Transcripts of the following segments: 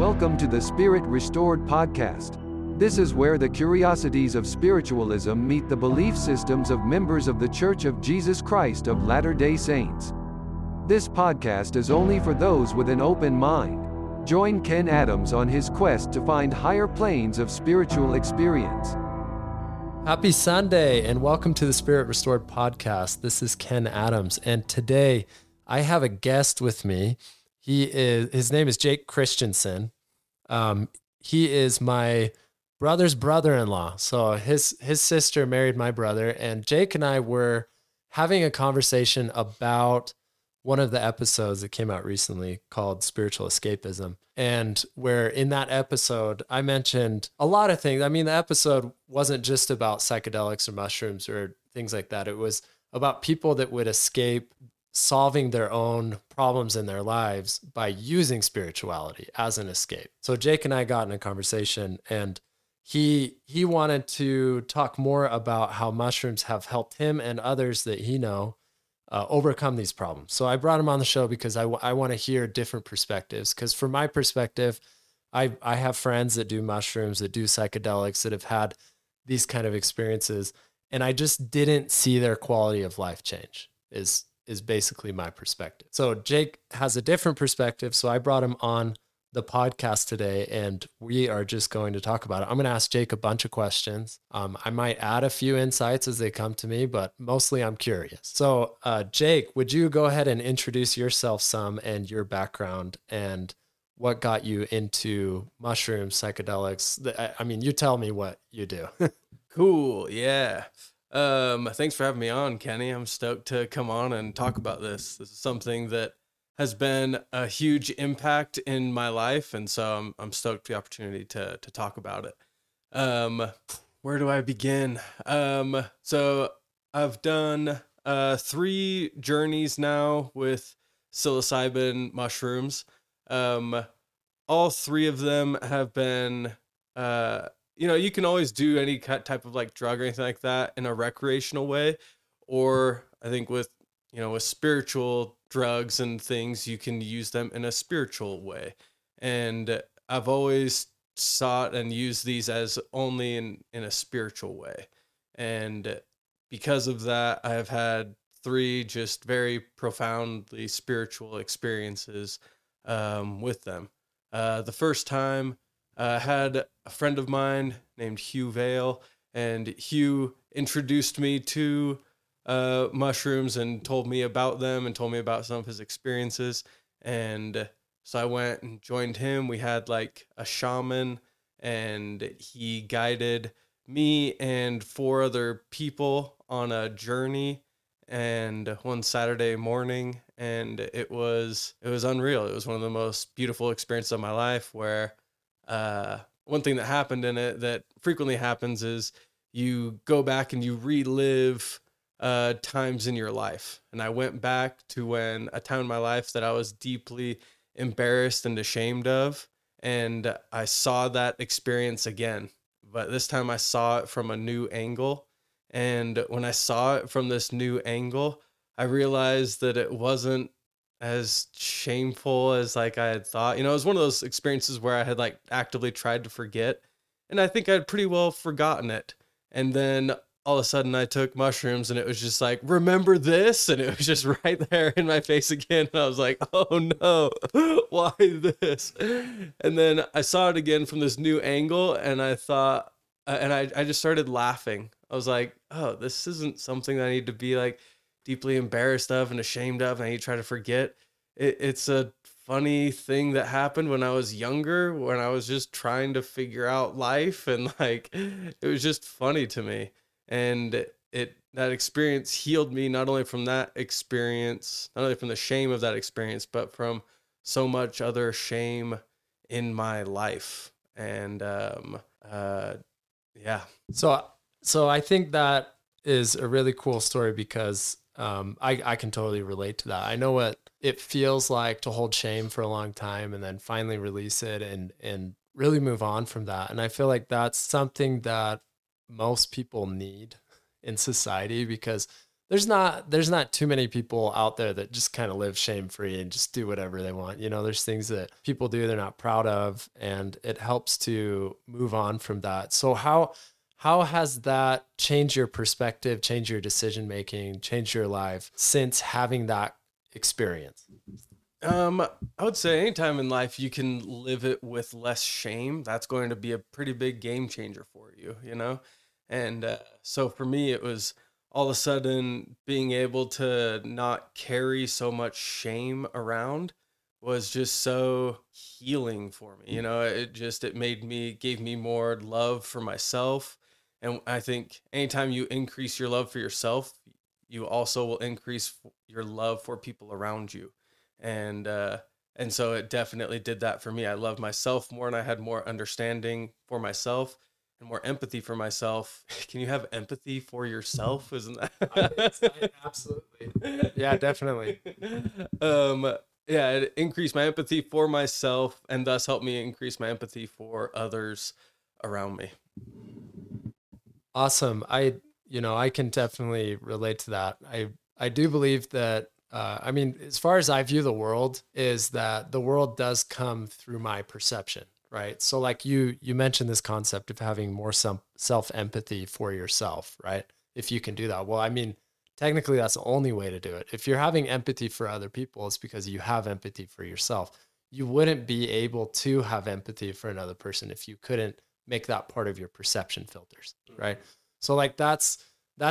Welcome to the Spirit Restored podcast. This is where the curiosities of spiritualism meet the belief systems of members of the Church of Jesus Christ of Latter-day Saints. This podcast is only for those with an open mind. Join Ken Adams on his quest to find higher planes of spiritual experience. Happy Sunday and welcome to the Spirit Restored podcast. This is Ken Adams, and today I have a guest with me. His name is Jake Christensen. He is my brother's brother-in-law. So his sister married my brother, and Jake and I were having a conversation about one of the episodes that came out recently called Spiritual Escapism. And where in that episode, I mentioned a lot of things. I mean, the episode wasn't just about psychedelics or mushrooms or things like that. It was about people that would escape solving their own problems in their lives by using spirituality as an escape. So Jake and I got in a conversation, and he wanted to talk more about how mushrooms have helped him and others that he know overcome these problems. So I brought him on the show because I want to hear different perspectives, because from my perspective, I have friends that do mushrooms, that do psychedelics, that have had these kind of experiences, and I just didn't see their quality of life change is basically my perspective. So Jake has a different perspective, so I brought him on the podcast today, and we are just going to talk about it. I'm going to ask Jake a bunch of questions. I might add a few insights as they come to me, but mostly I'm curious. So Jake, would you go ahead and introduce yourself some, and your background, and what got you into mushrooms, psychedelics? I mean, you tell me what you do. Cool, yeah. Thanks for having me on, Kenny. I'm stoked to come on and talk about this. This is something that has been a huge impact in my life, and so I'm stoked for the opportunity to talk about it. Where do I begin? So I've done 3 journeys now with psilocybin mushrooms. All 3 of them have been you can always do any type of like drug or anything like that in a recreational way. Or I think with spiritual drugs and things, you can use them in a spiritual way. And I've always sought and used these as only in a spiritual way. And because of that, I have had 3 just very profoundly spiritual experiences with them. The first time, I had a friend of mine named Hugh Vale, and Hugh introduced me to mushrooms and told me about them and told me about some of his experiences. And so I went and joined him. We had like a shaman, and he guided me and 4 other people on a journey, and one Saturday morning, and it was unreal. It was one of the most beautiful experiences of my life, where one thing that happened in it that frequently happens is you go back and you relive times in your life. And I went back to a time in my life that I was deeply embarrassed and ashamed of, and I saw that experience again. But this time I saw it from a new angle. And when I saw it from this new angle, I realized that it wasn't as shameful as like I had thought. It was one of those experiences where I had like actively tried to forget, and I think I'd pretty well forgotten it. And then all of a sudden I took mushrooms, and it was just like, remember this? And it was just right there in my face again. And I was like, oh no, why this? And then I saw it again from this new angle, and I thought, and I just started laughing. I was like, oh, this isn't something that I need to be like deeply embarrassed of and ashamed of, and I try to forget. It's a funny thing that happened when I was younger, when I was just trying to figure out life, and like it was just funny to me. And that experience healed me not only from the shame of that experience, but from so much other shame in my life. And yeah. So I think that is a really cool story, because I can totally relate to that. I know what it feels like to hold shame for a long time and then finally release it and really move on from that. And I feel like that's something that most people need in society, because there's not too many people out there that just kind of live shame-free and just do whatever they want. You know, there's things that people do they're not proud of, and it helps to move on from that. So how has that changed your perspective, changed your decision-making, changed your life since having that experience? I would say anytime in life you can live it with less shame, that's going to be a pretty big game changer for you, you know? And so for me, it was all of a sudden being able to not carry so much shame around was just so healing for me. You know, it gave me more love for myself. And I think anytime you increase your love for yourself, you also will increase your love for people around you. And so it definitely did that for me. I loved myself more, and I had more understanding for myself and more empathy for myself. Can you have empathy for yourself? Isn't that? Absolutely. Yeah, definitely. Yeah, it increased my empathy for myself and thus helped me increase my empathy for others around me. Awesome. I can definitely relate to that. I do believe that, as far as I view the world, is that the world does come through my perception, right? So like you mentioned this concept of having more self-empathy for yourself, right? If you can do that. Well, I mean, technically that's the only way to do it. If you're having empathy for other people, it's because you have empathy for yourself. You wouldn't be able to have empathy for another person if you couldn't make that part of your perception filters, right? So like that's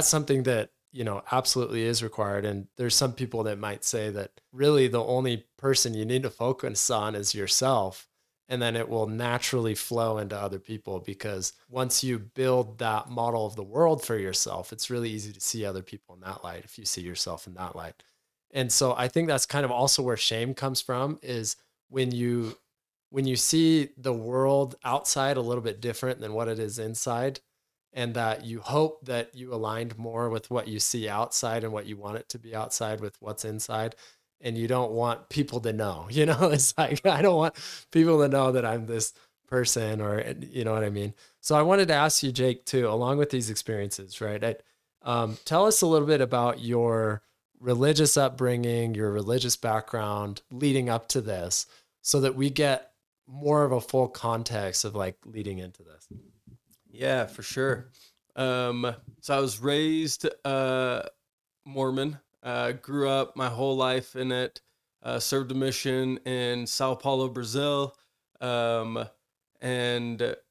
something that, you know, absolutely is required. And there's some people that might say that really the only person you need to focus on is yourself, and then it will naturally flow into other people, because once you build that model of the world for yourself, it's really easy to see other people in that light if you see yourself in that light. And so I think that's kind of also where shame comes from, is when you see the world outside a little bit different than what it is inside, and that you hope that you aligned more with what you see outside and what you want it to be outside with what's inside. And you don't want people to know, you know, it's like, I don't want people to know that I'm this person, or, you know what I mean? So I wanted to ask you, Jake, too, along with these experiences, right? Tell us a little bit about your religious upbringing, your religious background leading up to this, so that we get more of a full context of like leading into this. Yeah, for sure. So I was raised Mormon, grew up my whole life in it, served a mission in São Paulo, Brazil, and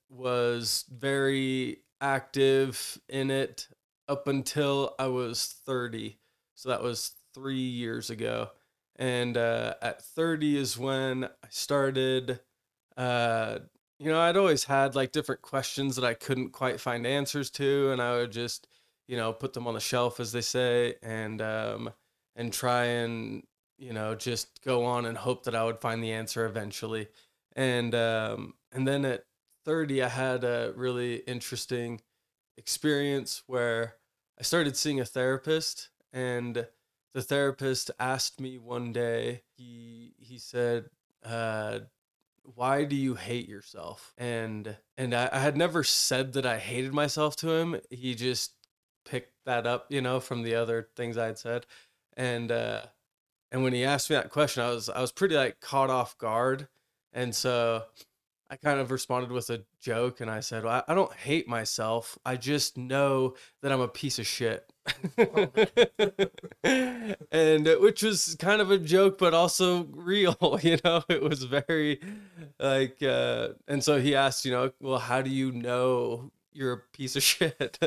was very active in it up until I was 30. So that was 3 years ago. And at 30 is when I started... You know, I'd always had like different questions that I couldn't quite find answers to, and I would just, you know, put them on the shelf, as they say, and try and, you know, just go on and hope that I would find the answer eventually. And then at 30, I had a really interesting experience where I started seeing a therapist, and the therapist asked me one day, he said, why do you hate yourself? And I had never said that I hated myself to him. He just picked that up, you know, from the other things I had said. And when he asked me that question, I was pretty like caught off guard. And so I kind of responded with a joke, and I said, well, I don't hate myself. I just know that I'm a piece of shit. And which was kind of a joke, but also real, you know, it was very like, and so he asked, you know, well, how do you know you're a piece of shit?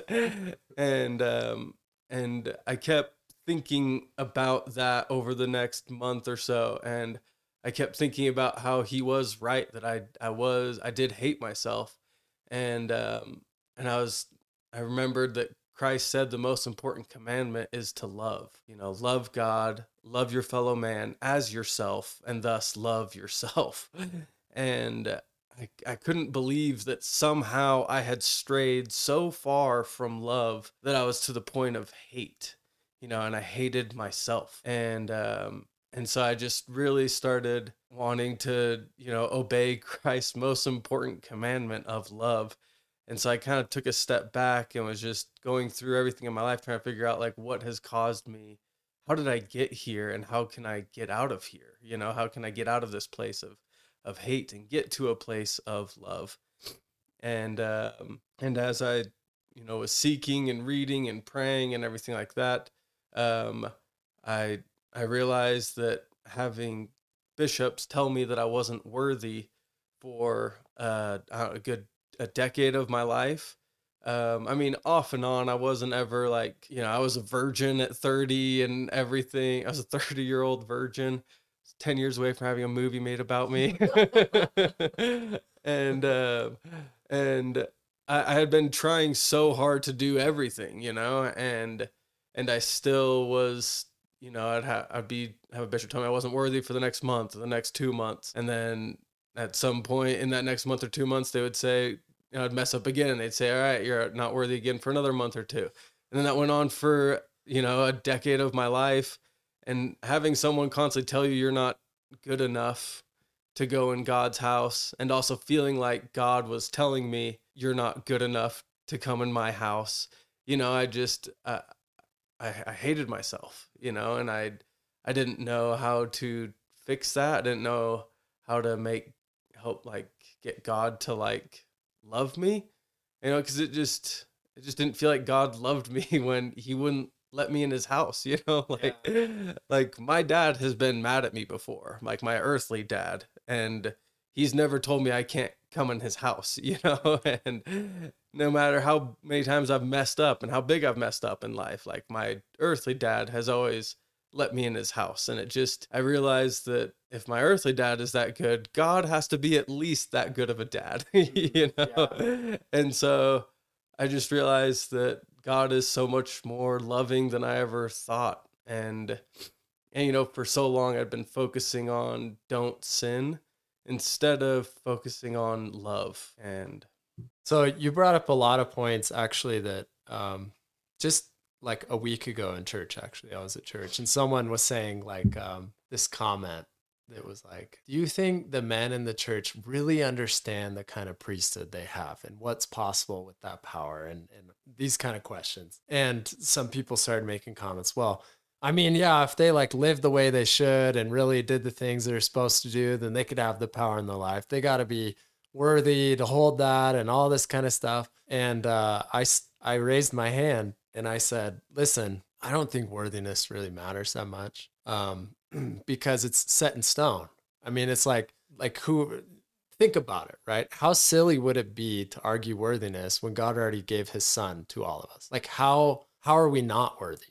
And I kept thinking about that over the next month or so. And I kept thinking about how he was right, that I did hate myself. And I remembered that Christ said the most important commandment is to love, you know, love God, love your fellow man as yourself, and thus love yourself. And I couldn't believe that somehow I had strayed so far from love that I was to the point of hate, you know, and I hated myself. And so I just really started wanting to, you know, obey Christ's most important commandment of love. And so I kind of took a step back and was just going through everything in my life, trying to figure out like what has caused me, how did I get here, and how can I get out of here? You know, how can I get out of this place of hate and get to a place of love? And as I, you know, was seeking and reading and praying and everything like that, I realized that having bishops tell me that I wasn't worthy for a decade of my life. I mean, off and on, I wasn't ever like, you know, I was a virgin at 30 and everything. I was a 30-year-old virgin, 10 years away from having a movie made about me. And I had been trying so hard to do everything, you know, and I still was, you know, I'd have a bishop tell me I wasn't worthy for the next month or the next 2 months. And then at some point in that next month or 2 months, they would say, you know, I'd mess up again. They'd say, all right, you're not worthy again for another month or two. And then that went on for, you know, a decade of my life. And having someone constantly tell you you're not good enough to go in God's house, and also feeling like God was telling me you're not good enough to come in my house. You know, I just, I hated myself, you know, and I didn't know how to fix that. I didn't know how to get God to like love me, you know, because it just didn't feel like God loved me when he wouldn't let me in his house, you know, like, yeah. Like my dad has been mad at me before, like my earthly dad, and he's never told me I can't come in his house, you know, and no matter how many times I've messed up and how big I've messed up in life, like my earthly dad has always let me in his house. And I realized that if my earthly dad is that good, God has to be at least that good of a dad, you know? Yeah. And so I just realized that God is so much more loving than I ever thought. And, you know, for so long I'd been focusing on don't sin instead of focusing on love. And so you brought up a lot of points actually that, just like a week ago in church, actually, I was at church and someone was saying like, this comment that was like, do you think the men in the church really understand the kind of priesthood they have and what's possible with that power and these kind of questions? And some people started making comments. Well, I mean, yeah, if they like live the way they should and really did the things they're supposed to do, then they could have the power in their life. They got to be worthy to hold that and all this kind of stuff. And I raised my hand and I said, listen, I don't think worthiness really matters that much because it's set in stone. I mean, it's like who, think about it, right? How silly would it be to argue worthiness when God already gave his son to all of us? Like how are we not worthy,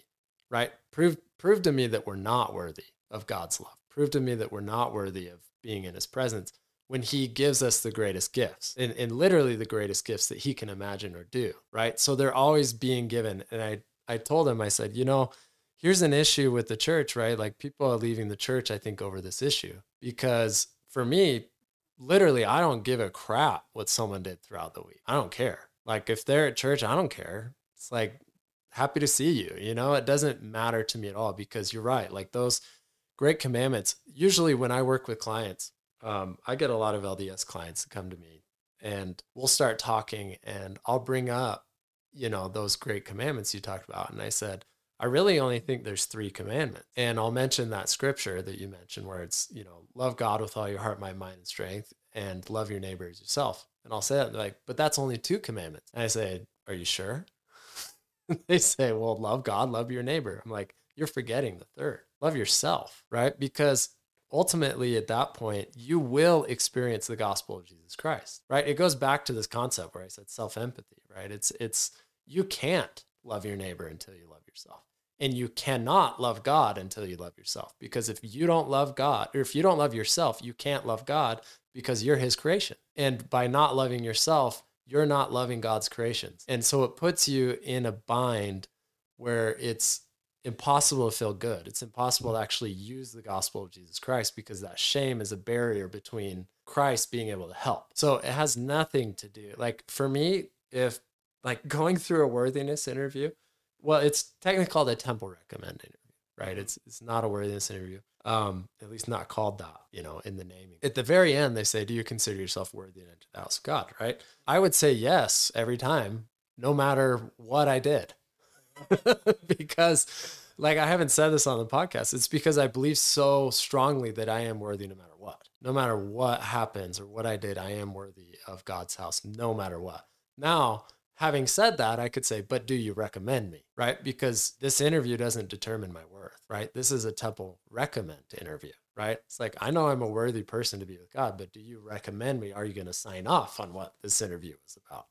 right? Prove to me that we're not worthy of God's love. Prove to me that we're not worthy of being in his presence when he gives us the greatest gifts and literally the greatest gifts that he can imagine or do, right? So they're always being given. And I told him, I said, you know, here's an issue with the church, right? Like people are leaving the church, I think, over this issue, because for me, literally, I don't give a crap what someone did throughout the week. I don't care. Like if they're at church, I don't care. It's like, happy to see you, you know, it doesn't matter to me at all, because you're right. Like those great commandments, usually when I work with clients, I get a lot of LDS clients that come to me and we'll start talking and I'll bring up, you know, those great commandments you talked about. And I said, I really only think there's 3 commandments. And I'll mention that scripture that you mentioned where it's, you know, love God with all your heart, mind, and strength, and love your neighbor as yourself. And I'll say that, like, but that's only 2 commandments. And I say, are you sure? They say, well, love God, love your neighbor. I'm like, you're forgetting the 3rd, love yourself, right? Because ultimately, at that point, you will experience the gospel of Jesus Christ, right? It goes back to this concept where I said self-empathy, right? It's you can't love your neighbor until you love yourself. And you cannot love God until you love yourself. Because if you don't love God, or if you don't love yourself, you can't love God because you're his creation. And by not loving yourself, you're not loving God's creations. And so it puts you in a bind where it's impossible to feel good. It's impossible to actually use the gospel of Jesus Christ, because that shame is a barrier between Christ being able to help. So it has nothing to do, like for me, if like going through a worthiness interview, well, it's technically called a temple recommend interview, right? It's not a worthiness interview. At least not called that, you know, in the naming. At the very end, they say, do you consider yourself worthy to enter the house of God, right? I would say yes every time, no matter what I did. Because, like, I haven't said this on the podcast. It's because I believe so strongly that I am worthy no matter what. No matter what happens or what I did, I am worthy of God's house, no matter what. Now, having said that, I could say, but do you recommend me, right? Because this interview doesn't determine my worth, right? This is a temple recommend interview, right? It's like, I know I'm a worthy person to be with God, but do you recommend me? Are you going to sign off on what this interview is about?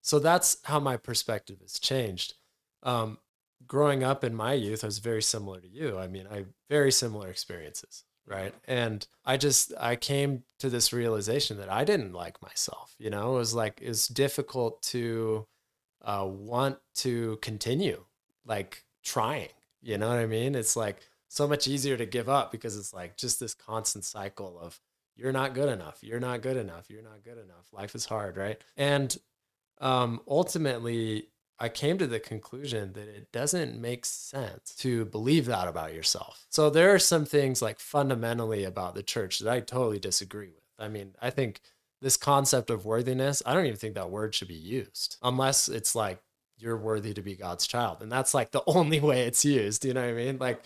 So that's how my perspective has changed. Growing up in my youth, I was very similar to you. I mean, I very similar experiences, right? And I came to this realization that I didn't like myself, you know? It was like, it's difficult to want to continue, like, trying, you know what I mean? It's like so much easier to give up because it's like just this constant cycle of you're not good enough, you're not good enough, you're not good enough. Life is hard, right? And ultimately, I came to the conclusion that it doesn't make sense to believe that about yourself. So there are some things, like, fundamentally about the church that I totally disagree with. I mean, I think this concept of worthiness, I don't even think that word should be used unless it's like you're worthy to be God's child. And that's like the only way it's used. You know what I mean? Like,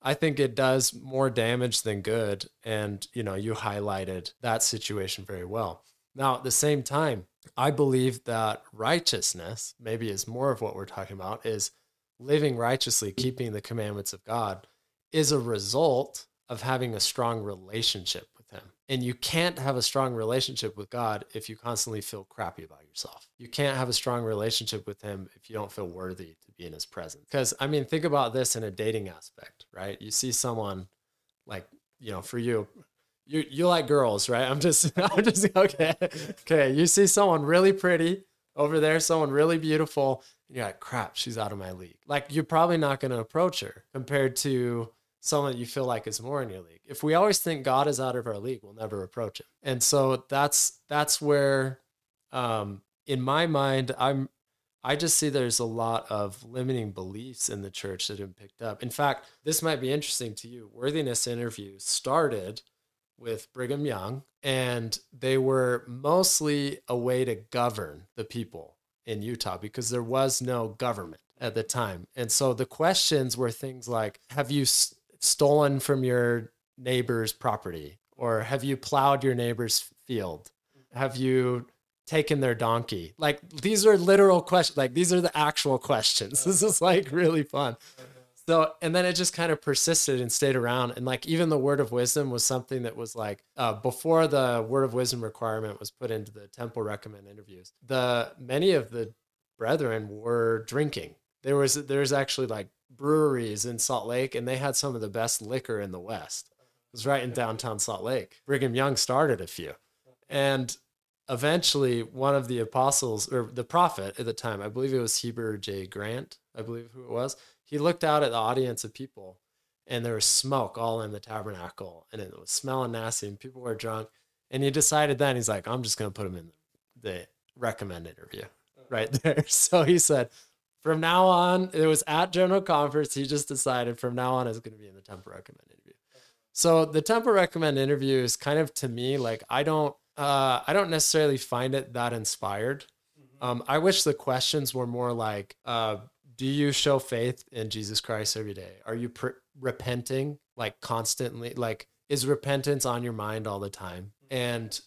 I think it does more damage than good. And, you know, you highlighted that situation very well. Now, at the same time, I believe that righteousness, maybe is more of what we're talking about, is living righteously, keeping the commandments of God, is a result of having a strong relationship with Him. And you can't have a strong relationship with God if you constantly feel crappy about yourself. You can't have a strong relationship with Him if you don't feel worthy to be in His presence. Because, I mean, think about this in a dating aspect, right? You see someone, like, you know, for you, You like girls, right? I'm just okay. Okay, you see someone really pretty over there, someone really beautiful, and you're like, crap, she's out of my league. Like, you're probably not going to approach her compared to someone that you feel like is more in your league. If we always think God is out of our league, we'll never approach Him. And so that's where, in my mind, I just see there's a lot of limiting beliefs in the church that have been picked up. In fact, this might be interesting to you. Worthiness interviews started with Brigham Young, and they were mostly a way to govern the people in Utah because there was no government at the time. And so the questions were things like, have you stolen from your neighbor's property? Or have you plowed your neighbor's field? Have you taken their donkey? Like, these are literal questions. Like, these are the actual questions. This is, like, really fun. So, and then it just kind of persisted and stayed around. And, like, even the word of wisdom was something that was, like, before the word of wisdom requirement was put into the temple recommend interviews, many of the brethren were drinking. There was actually, like, breweries in Salt Lake, and they had some of the best liquor in the West. It was right in downtown Salt Lake. Brigham Young started a few. And eventually one of the apostles, or the prophet at the time, I believe it was Heber J. Grant, I believe who it was, he looked out at the audience of people, and there was smoke all in the tabernacle, and it was smelling nasty, and people were drunk. And he decided then, he's like, I'm just going to put him in the recommend interview right there. So he said, from now on, it was at General Conference, he just decided from now on it's going to be in the temple recommend interview. So the temple recommend interview is kind of, to me, like, I don't necessarily find it that inspired. I wish the questions were more like, do you show faith in Jesus Christ every day? Are you repenting, like, constantly? Like, is repentance on your mind all the time? And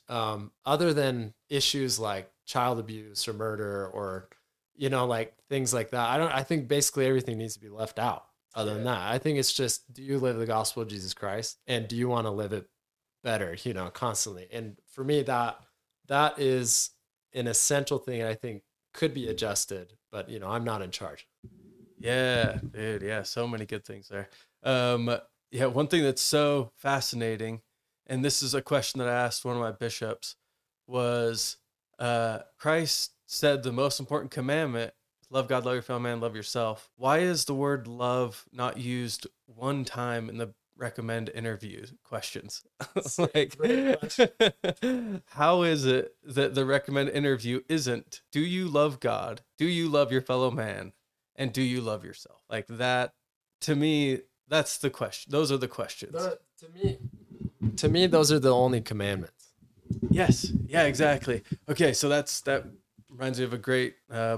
other than issues like child abuse or murder or, you know, like, things like that, I think basically everything needs to be left out. Other than that, I think it's just, do you live the gospel of Jesus Christ, and do you want to live it better, you know, constantly? And for me, that is an essential thing I think could be adjusted, but, you know, I'm not in charge. Yeah, dude. Yeah. So many good things there. Yeah. One thing that's so fascinating, and this is a question that I asked one of my bishops, was, Christ said the most important commandment, love God, love your fellow man, love yourself. Why is the word love not used one time in the recommend interview questions? Like, how is it that the recommend interview isn't, do you love God? Do you love your fellow man? And do you love yourself? Like, that, to me, That's the question. Those are the questions. To me, those are the only commandments. Yes. Yeah, exactly. Okay. So that reminds me of a great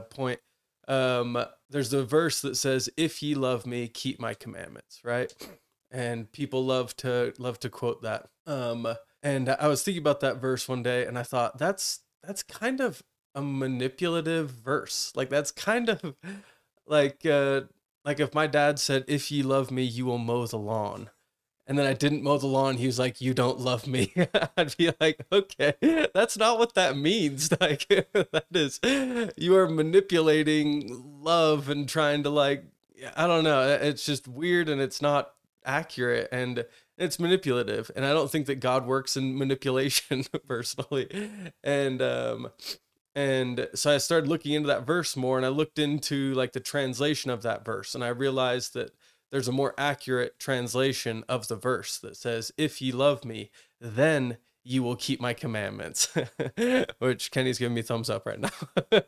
point. There's the verse that says, if ye love me, keep my commandments. Right. And people love to quote that. And I was thinking about that verse one day and I thought that's kind of a manipulative verse. Like that's kind of like if my dad said, if ye love me, you will mow the lawn. And then I didn't mow the lawn. He was like, you don't love me. I'd be like, okay, that's not what that means. Like that is, you are manipulating love and trying to like, I don't know. It's just weird and it's not accurate and it's manipulative. And I don't think that God works in manipulation personally. And so I started looking into that verse more and I looked into like the translation of that verse. And I realized that there's a more accurate translation of the verse that says, if ye love me, then you will keep my commandments, which Kenny's giving me thumbs up right now,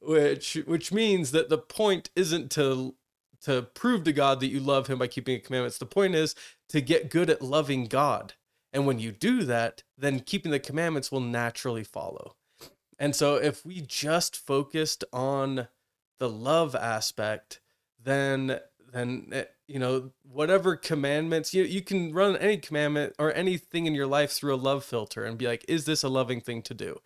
which means that the point isn't to prove to God that you love him by keeping commandments. The point is to get good at loving God. And when you do that, then keeping the commandments will naturally follow. And so if we just focused on the love aspect, then you know, whatever commandments, you can run any commandment or anything in your life through a love filter and be like, is this a loving thing to do?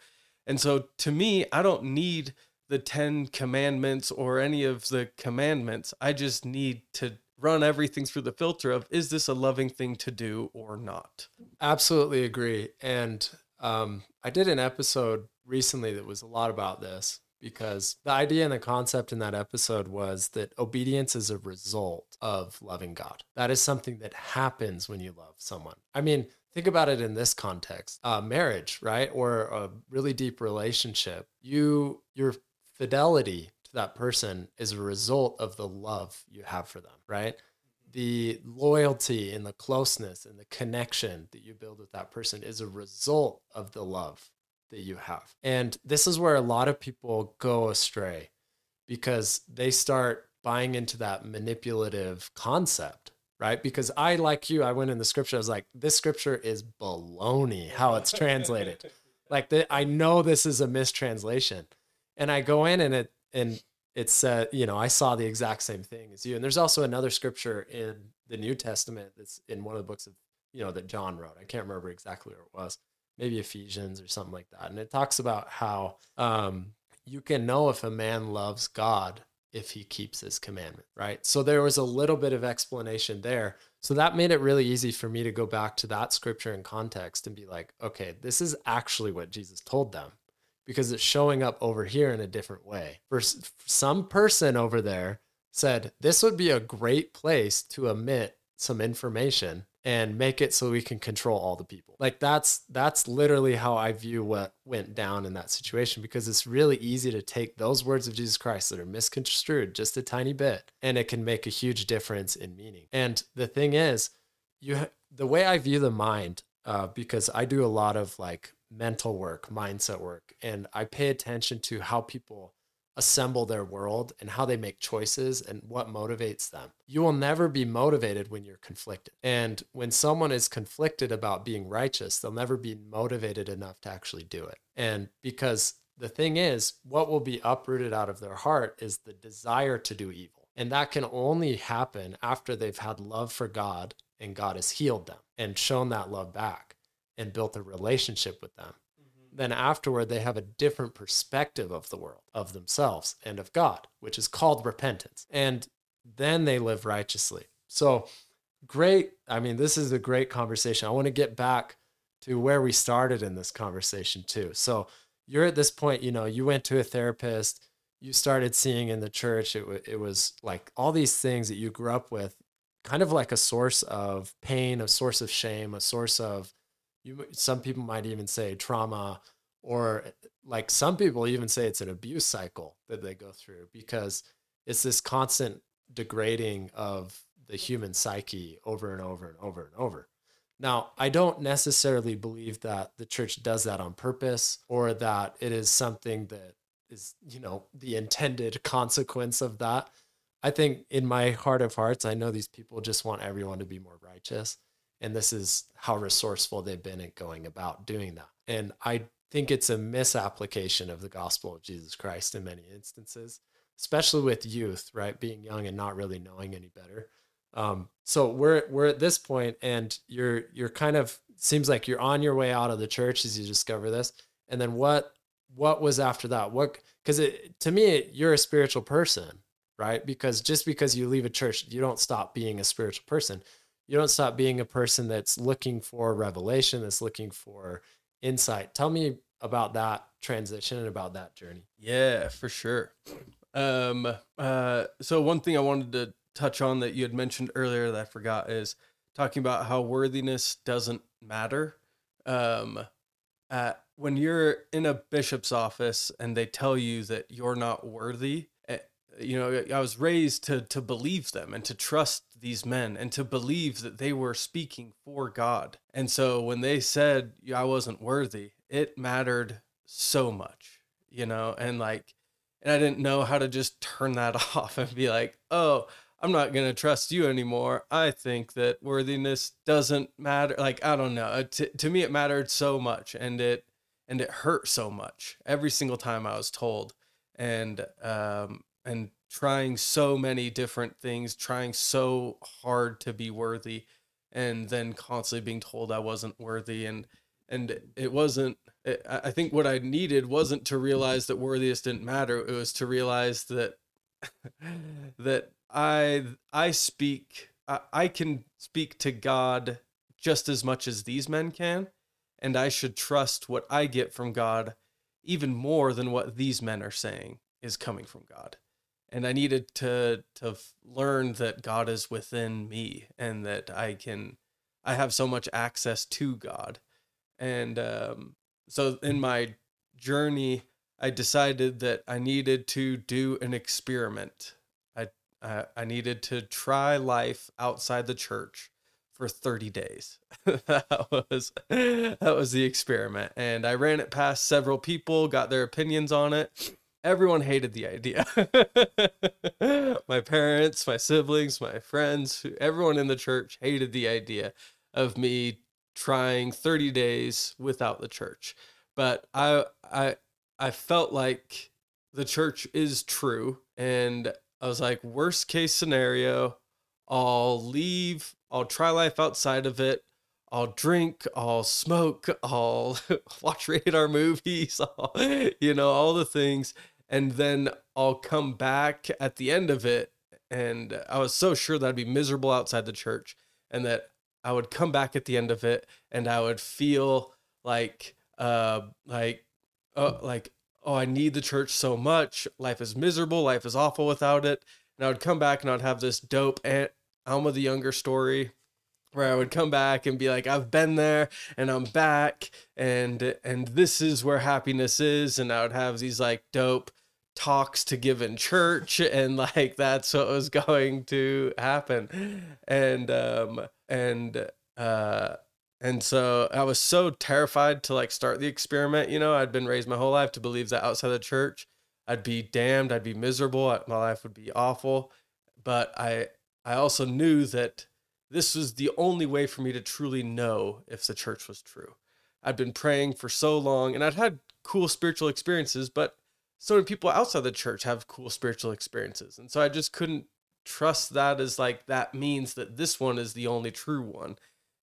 And so to me, I don't need the 10 commandments or any of the commandments. I just need to run everything through the filter of, is this a loving thing to do or not? Absolutely agree. And I did an episode recently that was a lot about this, because the idea and the concept in that episode was that obedience is a result of loving God. That is something that happens when you love someone. I mean, think about it in this context, marriage, right? Or a really deep relationship. Your fidelity to that person is a result of the love you have for them, right? The loyalty and the closeness and the connection that you build with that person is a result of the love that you have. And this is where a lot of people go astray, because they start buying into that manipulative concept, right? Because I, like you, I went in the scripture, I was like, this scripture is baloney how it's translated. I know this is a mistranslation. And I go in and it said, you know, I saw the exact same thing as you. And there's also another scripture in the New Testament that's in one of the books of, you know, that John wrote. I can't remember exactly where it was. Maybe Ephesians or something like that. And it talks about how you can know if a man loves God if he keeps his commandment, right? So there was a little bit of explanation there. So that made it really easy for me to go back to that scripture in context and be like, okay, this is actually what Jesus told them, because it's showing up over here in a different way. For some person over there said, this would be a great place to omit some information and make it so we can control all the people. Like that's literally how I view what went down in that situation, because it's really easy to take those words of Jesus Christ that are misconstrued just a tiny bit, and it can make a huge difference in meaning. And the thing is, the way I view the mind, because I do a lot of like mental work, mindset work, and I pay attention to how people assemble their world and how they make choices and what motivates them. You will never be motivated when you're conflicted. And when someone is conflicted about being righteous, they'll never be motivated enough to actually do it. And because the thing is, what will be uprooted out of their heart is the desire to do evil. And that can only happen after they've had love for God and God has healed them and shown that love back and built a relationship with them. Then afterward, they have a different perspective of the world, of themselves, and of God, which is called repentance. And then they live righteously. So great. I mean, this is a great conversation. I want to get back to where we started in this conversation too. So you're at this point, you know, you went to a therapist, you started seeing in the church, it was like all these things that you grew up with, kind of like a source of pain, a source of shame, a source of, some people might even say trauma, or like some people even say it's an abuse cycle that they go through, because it's this constant degrading of the human psyche over and over and over and over. Now, I don't necessarily believe that the church does that on purpose, or that it is something that is, you know, the intended consequence of that. I think in my heart of hearts, I know these people just want everyone to be more righteous. And this is how resourceful they've been at going about doing that. And I think it's a misapplication of the gospel of Jesus Christ in many instances, especially with youth, right? Being young and not really knowing any better. So we're at this point, and you're kind of seems like you're on your way out of the church as you discover this. And then what was after that? Because to me, you're a spiritual person, right? Because just because you leave a church, you don't stop being a spiritual person. You don't stop being a person that's looking for revelation, that's looking for insight. Tell me about that transition and about that journey. Yeah, for sure. So one thing I wanted to touch on that you had mentioned earlier that I forgot is talking about how worthiness doesn't matter. When you're in a bishop's office and they tell you that you're not worthy, you know, I was raised to believe them and to trust these men and to believe that they were speaking for God. And so when they said I wasn't worthy, it mattered so much, you know, and I didn't know how to just turn that off and be like, oh, I'm not going to trust you anymore. I think that worthiness doesn't matter. Like, I don't know. To me, it mattered so much, and it hurt so much every single time I was told. And trying so many different things, trying so hard to be worthy, and then constantly being told I wasn't worthy. And it wasn't, I think what I needed wasn't to realize that worthiness didn't matter. It was to realize that, that I can speak to God just as much as these men can. And I should trust what I get from God even more than what these men are saying is coming from God. And I needed to learn that God is within me and that I have so much access to God. And so in my journey, I decided that I needed to do an experiment. I needed to try life outside the church for 30 days. That was the experiment. And I ran it past several people, got their opinions on it. Everyone hated the idea. My parents, my siblings, my friends, everyone in the church hated the idea of me trying 30 days without the church. But I felt like the church is true. And I was like, worst case scenario, I'll leave, I'll try life outside of it, I'll drink, I'll smoke, I'll watch rated R movies, all the things. And then I'll come back at the end of it. And I was so sure that I'd be miserable outside the church, and that I would come back at the end of it and I would feel like, I need the church so much. Life is miserable. Life is awful without it. And I would come back and I'd have this dope Aunt Alma the Younger story where I would come back and be like, I've been there and I'm back. And this is where happiness is. And I would have these like dope talks to give in church. And like, that's what was going to happen. And so I was so terrified to like start the experiment. You know, I'd been raised my whole life to believe that outside the church, I'd be damned, I'd be miserable, my life would be awful. But I also knew that this was the only way for me to truly know if the church was true. I'd been praying for so long, and I'd had cool spiritual experiences, but so many people outside the church have cool spiritual experiences. And so I just couldn't trust that as like, that means that this one is the only true one.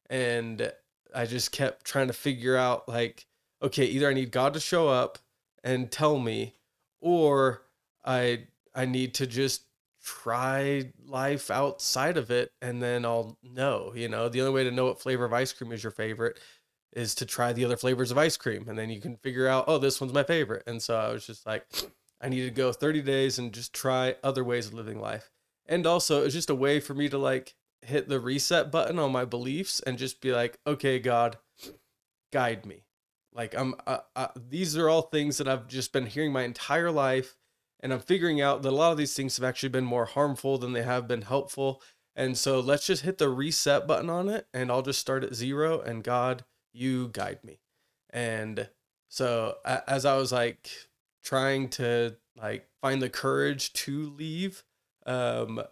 And I just kept trying to figure out like, okay, either I need God to show up and tell me, or I need to just try life outside of it. And then I'll know, you know, the only way to know what flavor of ice cream is your favorite is to try the other flavors of ice cream. And then you can figure out, oh, this one's my favorite. And so I was just like, I need to go 30 days and just try other ways of living life. And also it was just a way for me to like hit the reset button on my beliefs and just be like, okay, God, guide me. Like these are all things that I've just been hearing my entire life. And I'm figuring out that a lot of these things have actually been more harmful than they have been helpful. And so let's just hit the reset button on it, and I'll just start at zero, and God, you guide me. And so as I was like trying to like find the courage to leave, I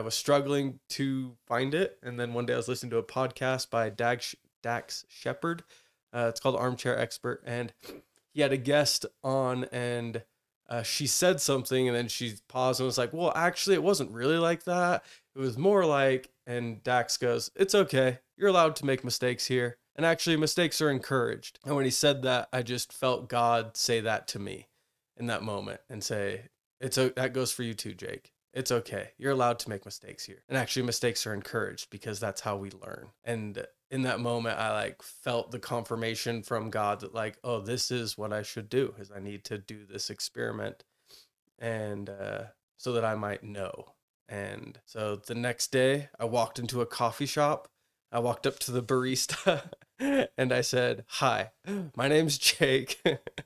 was struggling to find it, and then one day I was listening to a podcast by Dax Shepard. It's called Armchair Expert, and he had a guest on, and she said something, and then she paused and was like, well, actually, it wasn't really like that. It was more like, and Dax goes, it's okay. You're allowed to make mistakes here. And actually, mistakes are encouraged. And when he said that, I just felt God say that to me in that moment and say, that goes for you too, Jake. It's okay. You're allowed to make mistakes here. And actually, mistakes are encouraged because that's how we learn. And in that moment, I felt the confirmation from God that oh, this is what I should do, is I need to do this experiment, and so that I might know. And so the next day I walked into a coffee shop. I walked up to the barista and I said, hi, my name's Jake.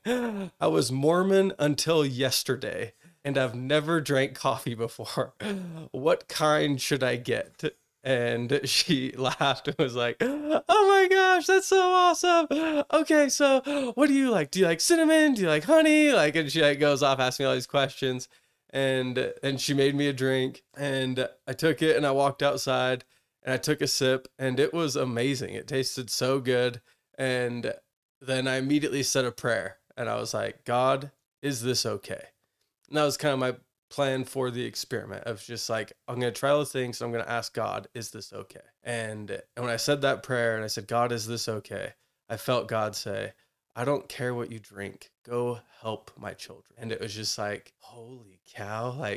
I was Mormon until yesterday, and I've never drank coffee before. What kind should I get? And she laughed and was like, oh my gosh, that's so awesome. Okay, so what do you like? Do you like cinnamon? Do you like honey? And she goes off asking me all these questions. And she made me a drink, and I took it, and I walked outside, and I took a sip, and it was amazing. It tasted so good. And then I immediately said a prayer, and I was like, God, is this okay? And that was kind of my plan for the experiment of just I'm going to try all the things. So I'm going to ask God, is this okay? And when I said that prayer and I said, God, is this okay? I felt God say, I don't care what you drink. Go help my children. And it was just holy cow,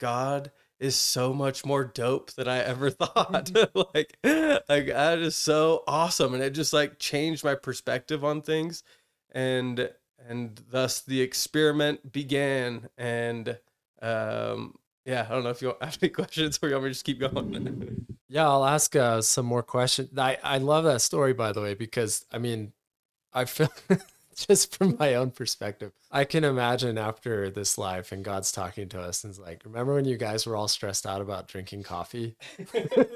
God is so much more dope than I ever thought. That is so awesome. And it just changed my perspective on things. And thus the experiment began. And yeah, I don't know if you have any questions or you want me to just keep going. Yeah, I'll ask some more questions. I love that story, by the way, because I feel just from my own perspective, I can imagine after this life and God's talking to us and is remember when you guys were all stressed out about drinking coffee?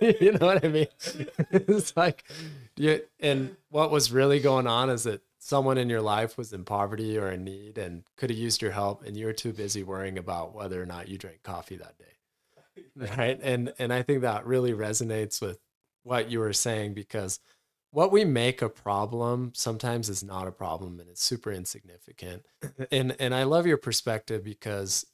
You know what I mean? It's and what was really going on is that someone in your life was in poverty or in need and could have used your help, and you were too busy worrying about whether or not you drank coffee that day. Right. And I think that really resonates with what you were saying, because what we make a problem sometimes is not a problem, and it's super insignificant. And I love your perspective, because,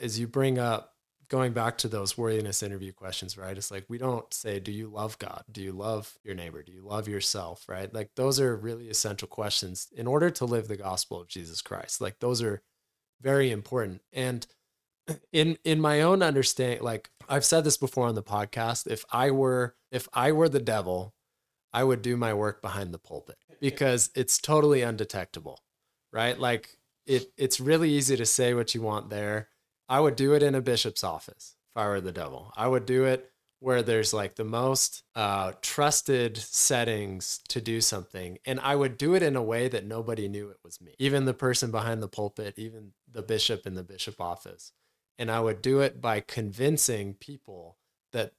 as you bring up, going back to those worthiness interview questions, right? It's we don't say, do you love God? Do you love your neighbor? Do you love yourself? Right? Those are really essential questions in order to live the gospel of Jesus Christ. Those are very important. And in my own understanding, I've said this before on the podcast, if I were the devil, I would do my work behind the pulpit, because it's totally undetectable, right? It's really easy to say what you want there. I would do it in a bishop's office if I were the devil. I would do it where there's the most trusted settings to do something. And I would do it in a way that nobody knew it was me, even the person behind the pulpit, even the bishop in the bishop office. And I would do it by convincing people that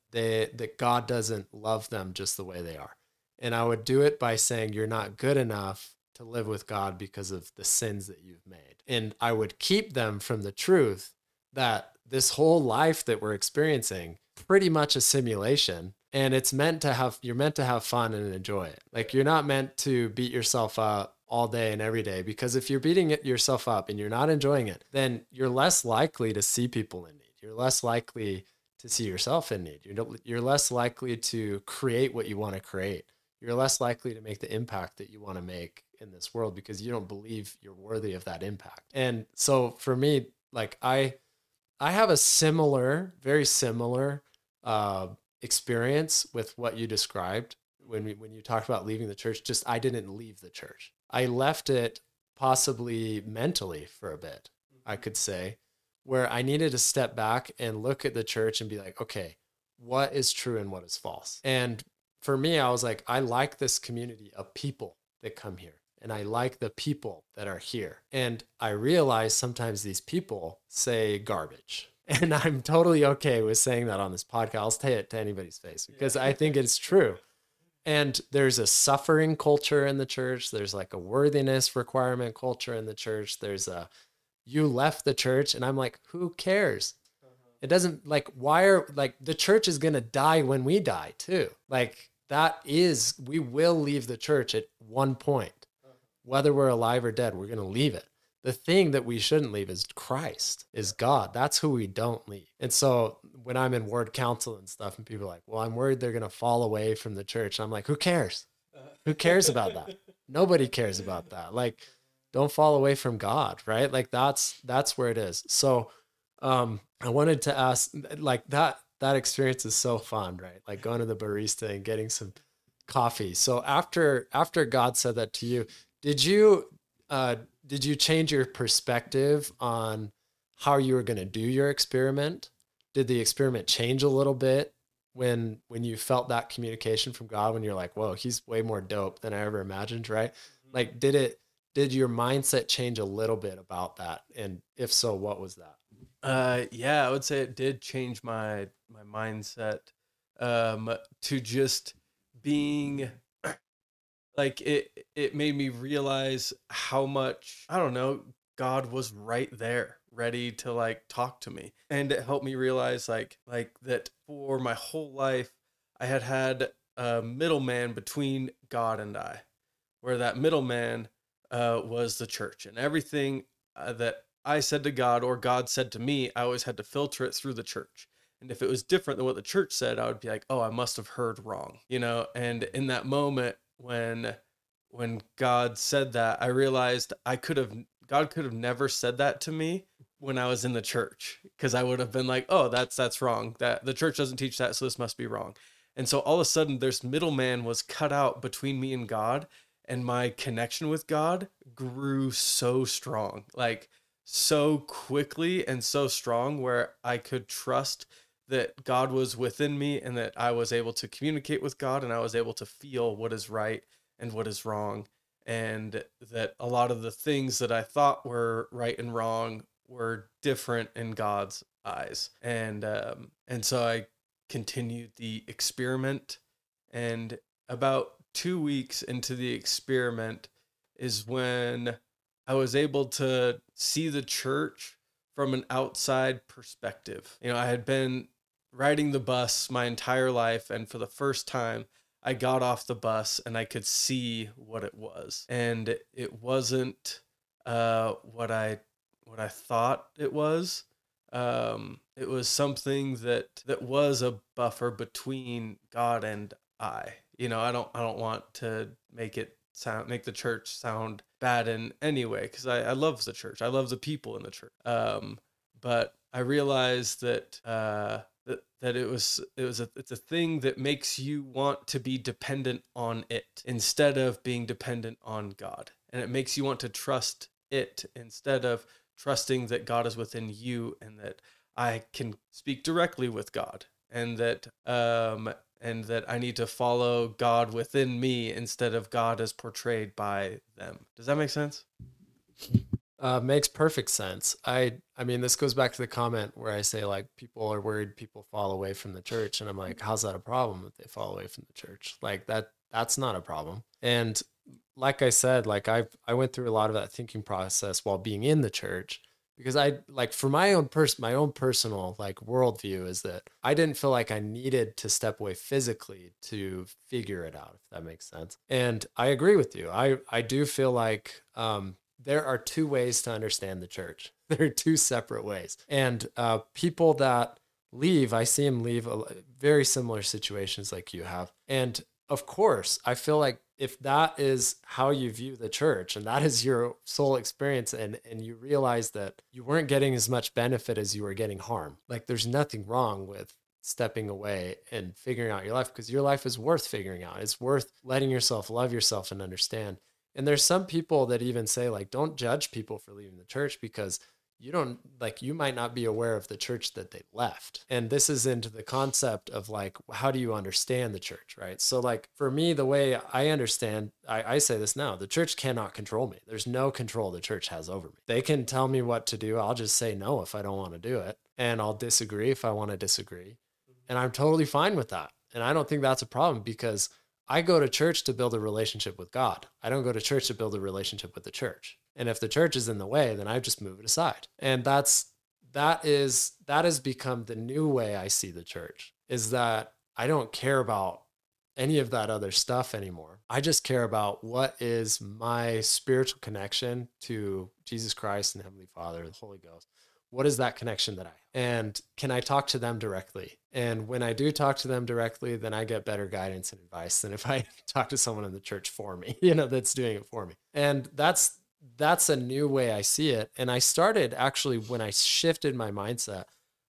God doesn't love them just the way they are. And I would do it by saying, you're not good enough to live with God because of the sins that you've made. And I would keep them from the truth that this whole life that we're experiencing, pretty much a simulation, and you're meant to have fun and enjoy it. You're not meant to beat yourself up all day and every day, because if you're beating yourself up and you're not enjoying it, then you're less likely to see people in need. You're less likely to see yourself in need. You're less likely to create what you want to create. You're less likely to make the impact that you want to make in this world, because you don't believe you're worthy of that impact. And so for me, I have a very similar experience with what you described when you talked about leaving the church. Just, I didn't leave the church. I left it possibly mentally for a bit, I could say, where I needed to step back and look at the church and be okay, what is true and what is false? And for me, I was I like this community of people that come here, and I like the people that are here. And I realize sometimes these people say garbage, and I'm totally okay with saying that on this podcast. I'll say it to anybody's face, because I think it's true. And there's a suffering culture in the church. There's a worthiness requirement culture in the church. There's you left the church, and I'm who cares? it doesn't, like, why are, like, the church is going to die when we die too. Like, that is, we will leave the church at one point. Whether we're alive or dead, we're going to leave it. The thing that we shouldn't leave is Christ, is God. That's who we don't leave. And so when I'm in ward counsel and stuff, and people are like, well, I'm worried they're going to fall away from the church. And I'm like, who cares? Who cares about that? Nobody cares about that. Like, don't fall away from God, right? Like, that's where it is. So I wanted to ask, like, that experience is so fun, right? Like going to the barista and getting some coffee. So after God said that to you, did you change your perspective on how you were going to do your experiment? Did the experiment change a little bit when you felt that communication from God, when you're like, whoa, he's way more dope than I ever imagined, right? Mm-hmm. Like, did your mindset change a little bit about that? And if so, what was that? Yeah, I would say it did change my mindset to just being like, it made me realize how much, I don't know, God was right there ready to, like, talk to me. And it helped me realize like that for my whole life, I had a middleman between God and I, where that middleman was the church, and everything that I said to God or God said to me, I always had to filter it through the church. And if it was different than what the church said, I would be like, oh, I must have heard wrong, you know? And in that moment, when God said that, I realized God could have never said that to me when I was in the church, because I would have been like, oh, that's wrong. That the church doesn't teach that, so this must be wrong. And so all of a sudden, this middleman was cut out between me and God, and my connection with God grew so strong, like so quickly and so strong, where I could trust that God was within me and that I was able to communicate with God, and I was able to feel what is right and what is wrong. And that a lot of the things that I thought were right and wrong were different in God's eyes. And so I continued the experiment, and about 2 weeks into the experiment is when I was able to see the church from an outside perspective. You know, I had been riding the bus my entire life, and for the first time I got off the bus and I could see what it was, and it wasn't what I thought it was. It was something that was a buffer between God and I. You know, I don't want to make the church sound bad in any way, because I love the church, I love the people in the church, but I realized that it's a thing that makes you want to be dependent on it instead of being dependent on God. And it makes you want to trust it instead of trusting that God is within you, and that I can speak directly with God, and that I need to follow God within me instead of God as portrayed by them. Does that make sense? Makes perfect sense. I mean, this goes back to the comment where I say, like, people are worried people fall away from the church. And I'm like, how's that a problem if they fall away from the church? Like, that's not a problem. And like I said, like, I went through a lot of that thinking process while being in the church, because I, like, for my own personal, like, worldview is that I didn't feel like I needed to step away physically to figure it out, if that makes sense. And I agree with you. I do feel like, there are two ways to understand the church. There are two separate ways. And people that leave, I see them leave very similar situations like you have. And of course, I feel like if that is how you view the church and that is your soul experience, and you realize that you weren't getting as much benefit as you were getting harm, like, there's nothing wrong with stepping away and figuring out your life, because your life is worth figuring out. It's worth letting yourself love yourself and understand. And there's some people that even say, like, don't judge people for leaving the church, because you don't, like, you might not be aware of the church that they left. And this is into the concept of, like, how do you understand the church, right? So, like, for me, the way I understand, I say this now, the church cannot control me. There's no control the church has over me. They can tell me what to do. I'll just say no if I don't want to do it. And I'll disagree if I want to disagree. And I'm totally fine with that. And I don't think that's a problem, because I go to church to build a relationship with God. I don't go to church to build a relationship with the church. And if the church is in the way, then I just move it aside. And that's that has become the new way I see the church, is that I don't care about any of that other stuff anymore. I just care about what is my spiritual connection to Jesus Christ and Heavenly Father, the Holy Ghost. What is that connection that I have? And can I talk to them directly? And when I do talk to them directly, then I get better guidance and advice than if I talk to someone in the church for me, you know, that's doing it for me. And that's a new way I see it. And I started actually, when I shifted my mindset,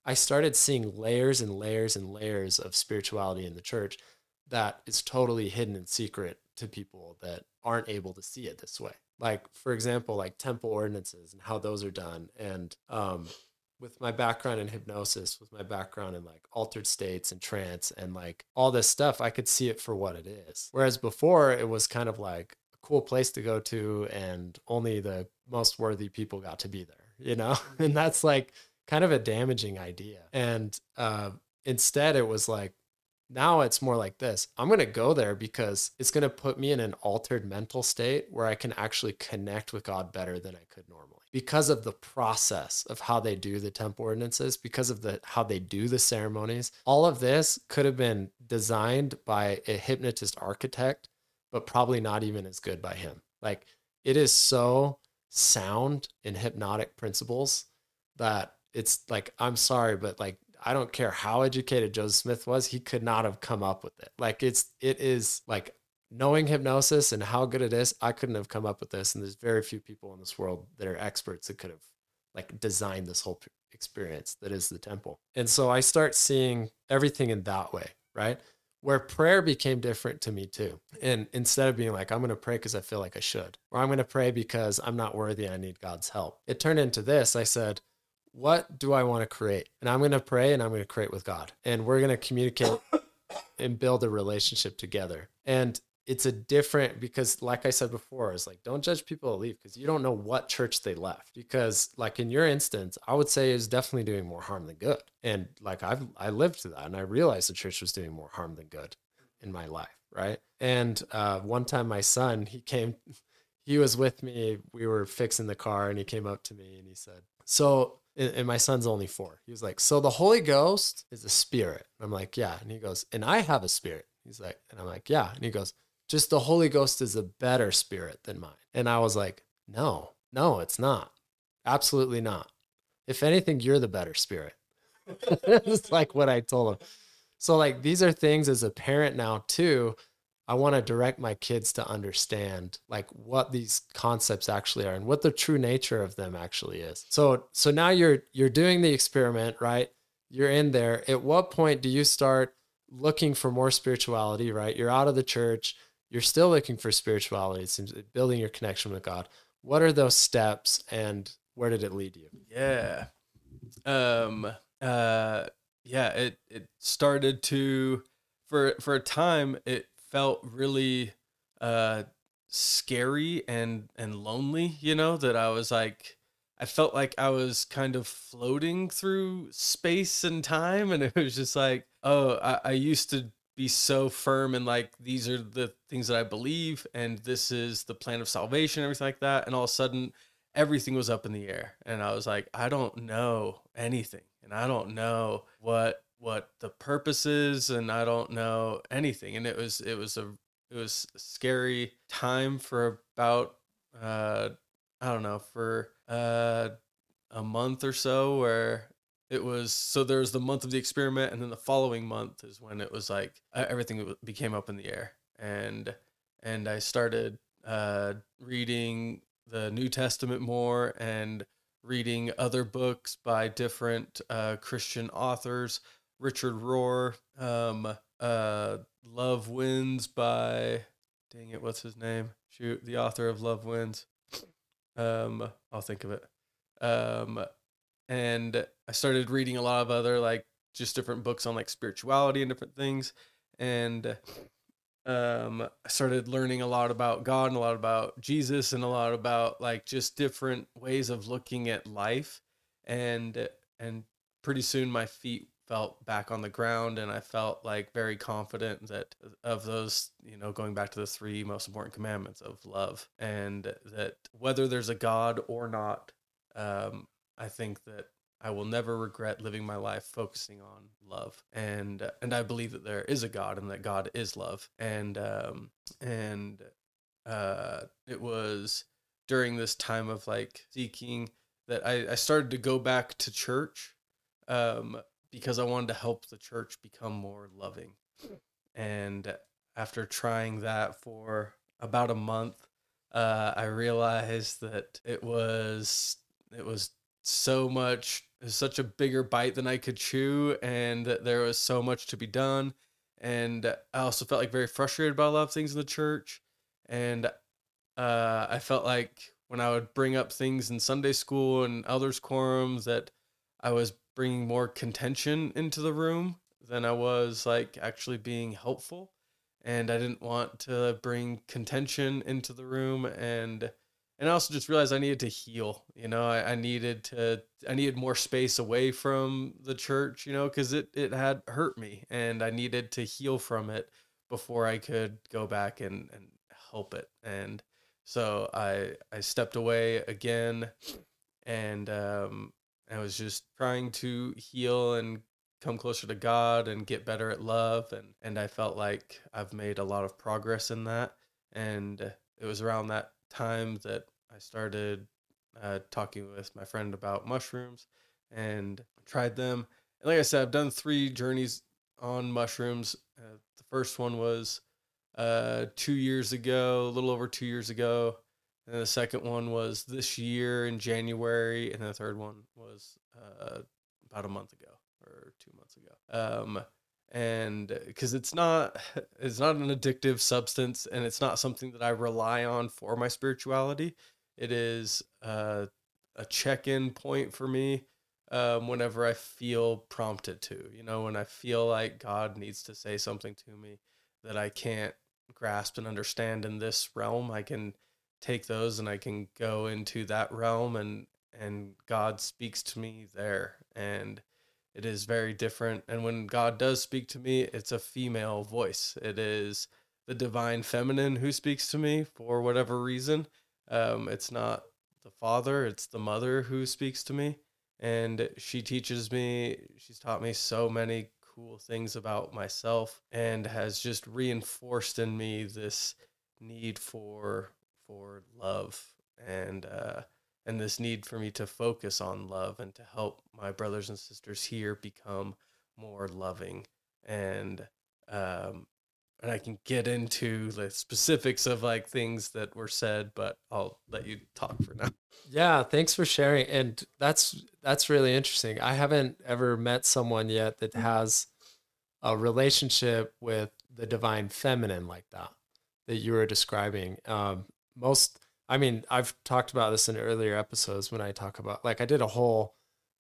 I started seeing layers and layers and layers of spirituality in the church that is totally hidden and secret to people that aren't able to see it this way. Like, for example, like temple ordinances and how those are done. And with my background in hypnosis, with my background in like altered states and trance and like all this stuff, I could see it for what it is. Whereas before it was kind of like a cool place to go to and only the most worthy people got to be there, you know? And that's like kind of a damaging idea. And instead it was like, now it's more like this. I'm going to go there because it's going to put me in an altered mental state where I can actually connect with God better than I could normally, because of the process of how they do the temple ordinances, because of how they do the ceremonies. All of this could have been designed by a hypnotist architect, but probably not even as good by him. Like, it is so sound in hypnotic principles that it's like, I'm sorry, but like, I don't care how educated Joseph Smith was, he could not have come up with it. Like, it is like, knowing hypnosis and how good it is, I couldn't have come up with this. And there's very few people in this world that are experts that could have like designed this whole experience that is the temple. And so I start seeing everything in that way, right? Where prayer became different to me too. And instead of being like, I'm going to pray because I feel like I should, or I'm going to pray because I'm not worthy and I need God's help, it turned into this. I said, what do I want to create? And I'm going to pray and I'm going to create with God. And we're going to communicate and build a relationship together. And it's a different, because like I said before, it's like, don't judge people that leave because you don't know what church they left. Because like in your instance, I would say it was definitely doing more harm than good. And like I lived through that and I realized the church was doing more harm than good in my life, right? And one time my son, he was with me, we were fixing the car and he came up to me and he said, so, and my son's only 4. He was like, so the Holy Ghost is a spirit. And I'm like, yeah. And he goes, and I have a spirit. He's like, and I'm like, yeah. And he goes, just the Holy Ghost is a better spirit than mine. And I was like, no, it's not. Absolutely not. If anything, you're the better spirit. It's like what I told him. So like, these are things as a parent now too, I want to direct my kids to understand like what these concepts actually are and what the true nature of them actually is. So now you're doing the experiment, right? You're in there. At what point do you start looking for more spirituality, right? You're out of the church. You're still looking for spirituality. It seems, building your connection with God. What are those steps and where did it lead you? Yeah. It started to, for a time, it felt really scary and lonely, you know, that I felt like I was kind of floating through space and time. And it was just like, oh, I used to be so firm and like, these are the things that I believe and this is the plan of salvation, everything like that. And all of a sudden everything was up in the air. And I was like, I don't know anything. And I don't know what the purpose is, and I don't know anything. And it was a scary time for about, a month or so, where it was, so there's the month of the experiment. And then the following month is when it was like, everything became up in the air. And I started, reading the New Testament more and reading other books by different, Christian authors, Richard Rohr, Love Wins by, dang it, what's his name? Shoot, the author of Love Wins. I'll think of it. And I started reading a lot of other, like, just different books on, like, spirituality and different things. And I started learning a lot about God and a lot about Jesus and a lot about, like, just different ways of looking at life. And pretty soon my feet felt back on the ground, and I felt like very confident that of those, you know, going back to the 3 most important commandments of love, and that whether there's a God or not, I think that I will never regret living my life focusing on love, and I believe that there is a God and that God is love, and it was during this time of like seeking that I started to go back to church, because I wanted to help the church become more loving, and after trying that for about a month, I realized that it was so much, such a bigger bite than I could chew, and that there was so much to be done. And I also felt like very frustrated by a lot of things in the church. And I felt like when I would bring up things in Sunday school and elders quorum that I was bringing more contention into the room than I was like actually being helpful. And I didn't want to bring contention into the room, and I also just realized I needed to heal. You know, I needed more space away from the church, you know, because it had hurt me, and I needed to heal from it before I could go back and help it. And so I stepped away again, and I was just trying to heal and come closer to God and get better at love. And I felt like I've made a lot of progress in that. And it was around that time that I started talking with my friend about mushrooms and tried them. And like I said, I've done 3 journeys on mushrooms. The first one was 2 years ago, a little over 2 years ago. And the second one was this year in January. And the third one was about a month ago. Or 2 months ago, and because it's not an addictive substance, and it's not something that I rely on for my spirituality. It is a check-in point for me whenever I feel prompted to, you know, when I feel like God needs to say something to me that I can't grasp and understand in this realm. I can take those and I can go into that realm, and God speaks to me there, and it is very different. And when God does speak to me, it's a female voice. It is the divine feminine who speaks to me for whatever reason. It's not the Father, it's the Mother who speaks to me. And she teaches me, she's taught me so many cool things about myself, and has just reinforced in me this need for love, and this need for me to focus on love and to help my brothers and sisters here become more loving. And I can get into the specifics of like things that were said, but I'll let you talk for now. Yeah, thanks for sharing. And that's really interesting. I haven't ever met someone yet that has a relationship with the divine feminine like that you were describing. I've talked about this in earlier episodes when I talk about, like, I did a whole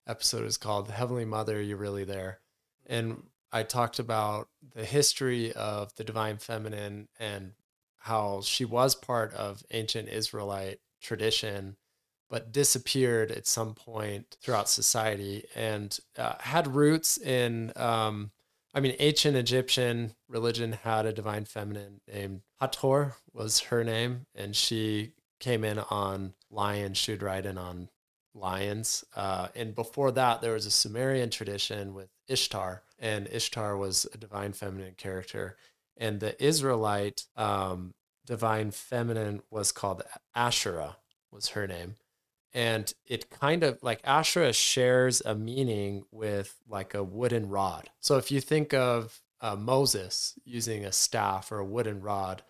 episode, it's called Heavenly Mother, You're Really There. And I talked about the history of the divine feminine and how she was part of ancient Israelite tradition, but disappeared at some point throughout society, and had roots in, ancient Egyptian religion had a divine feminine named Hathor was her name. And she came in on lions, she would ride in on lions. And before that, there was a Sumerian tradition with Ishtar, and Ishtar was a divine feminine character. And the Israelite divine feminine was called Asherah, was her name. And it kind of, like, Asherah shares a meaning with like a wooden rod. So if you think of Moses using a staff or a wooden rod,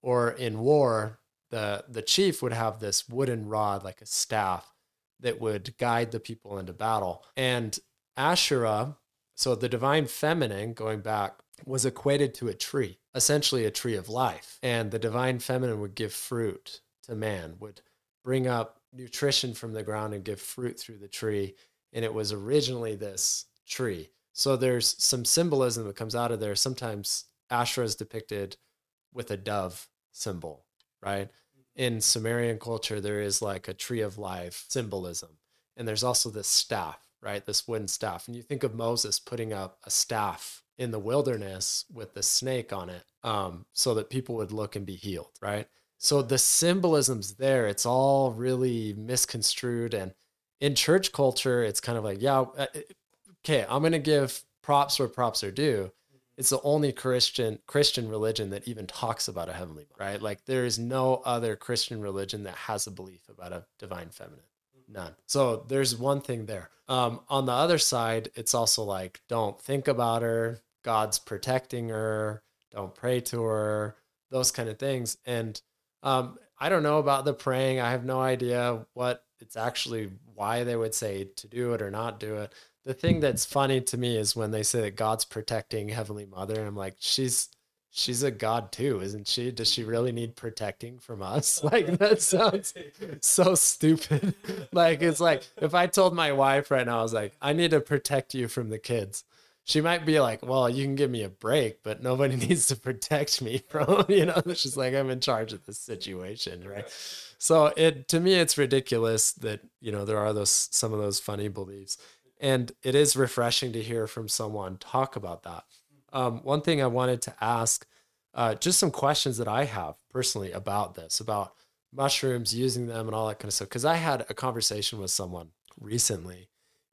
or in war, the chief would have this wooden rod, like a staff, that would guide the people into battle. And Asherah, so the divine feminine, going back, was equated to a tree, essentially a tree of life. And the divine feminine would give fruit to man, would bring up nutrition from the ground and give fruit through the tree. And it was originally this tree. So there's some symbolism that comes out of there. Sometimes Asherah is depicted with a dove symbol. Right? In Sumerian culture, there is like a tree of life symbolism. And there's also this staff, right? This wooden staff. And you think of Moses putting up a staff in the wilderness with the snake on it, so that people would look and be healed, right? So the symbolism's there. It's all really misconstrued. And in church culture, it's kind of like, yeah, okay, I'm going to give props where props are due. It's the only Christian religion that even talks about a heavenly mother, right? Like there is no other Christian religion that has a belief about a divine feminine. None. So there's one thing there. On the other side, it's also like, don't think about her. God's protecting her. Don't pray to her. Those kind of things. And I don't know about the praying. I have no idea what it's actually, why they would say to do it or not do it. The thing that's funny to me is when they say that God's protecting Heavenly Mother, and I'm like, she's a god too, isn't she? Does she really need protecting from us? Like that sounds so stupid. Like it's like if I told my wife right now, I was like, I need to protect you from the kids. She might be like, well, you can give me a break, but nobody needs to protect me from, you know, she's like, I'm in charge of this situation, right? So to me, it's ridiculous that, you know, there are those, some of those funny beliefs. And it is refreshing to hear from someone talk about that. One thing I wanted to ask, just some questions that I have personally about this, about mushrooms, using them and all that kind of stuff. Because I had a conversation with someone recently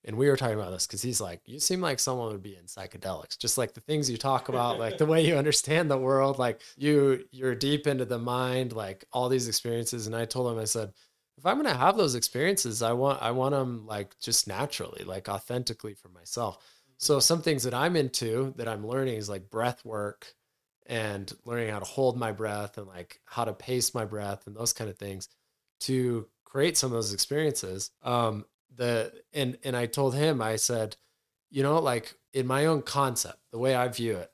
and we were talking about this because he's like, you seem like someone would be in psychedelics, just like the things you talk about, like the way you understand the world, like you're deep into the mind, like all these experiences. And I told him, I said, if I'm going to have those experiences, I want them like just naturally, like authentically for myself. So some things that I'm into that I'm learning is like breath work and learning how to hold my breath and like how to pace my breath and those kind of things to create some of those experiences. And I told him, I said, you know, like in my own concept, the way I view it,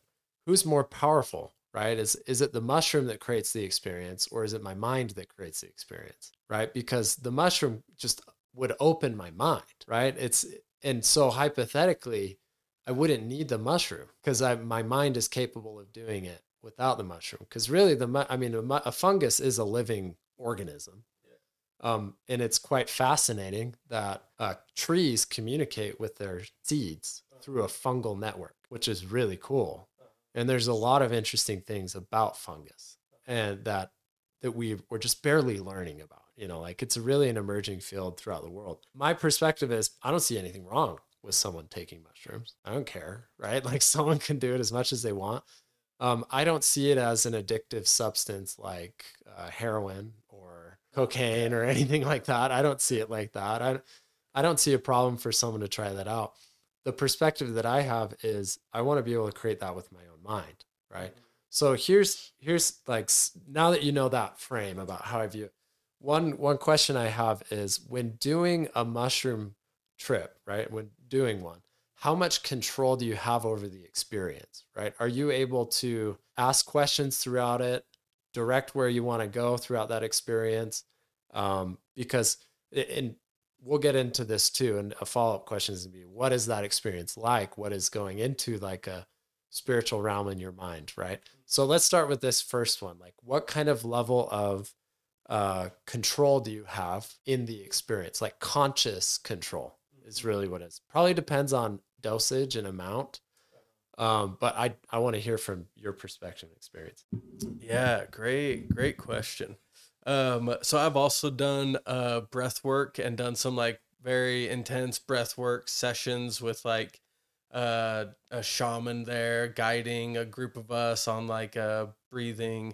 who's more powerful, right? Is it the mushroom that creates the experience or is it my mind that creates the experience? Right? Because the mushroom just would open my mind, right? And so hypothetically, I wouldn't need the mushroom because my mind is capable of doing it without the mushroom. Because really, a fungus is a living organism. Yeah. And it's quite fascinating that trees communicate with their seeds through a fungal network, which is really cool. And there's a lot of interesting things about fungus and that we're just barely learning about. You know, like it's really an emerging field throughout the world. My perspective is I don't see anything wrong with someone taking mushrooms. I don't care, right? Like someone can do it as much as they want. I don't see it as an addictive substance like heroin or cocaine or anything like that. I don't see it like that. I don't see a problem for someone to try that out. The perspective that I have is I want to be able to create that with my own mind, right? So here's like, now that you know that frame about how I view it, one question I have is when doing a mushroom trip, right? When doing one, how much control do you have over the experience, right? Are you able to ask questions throughout it, direct where you want to go throughout that experience? Because we'll get into this too. And a follow-up question is going to be, what is that experience like? What is going into like a spiritual realm in your mind, right? So let's start with this first one. Like what kind of level of control do you have in the experience? Like conscious control is really what it is. Probably depends on dosage and amount. But I want to hear from your perspective and experience. Yeah, great question. So I've also done breath work and done some like very intense breath work sessions with like a shaman there guiding a group of us on like a breathing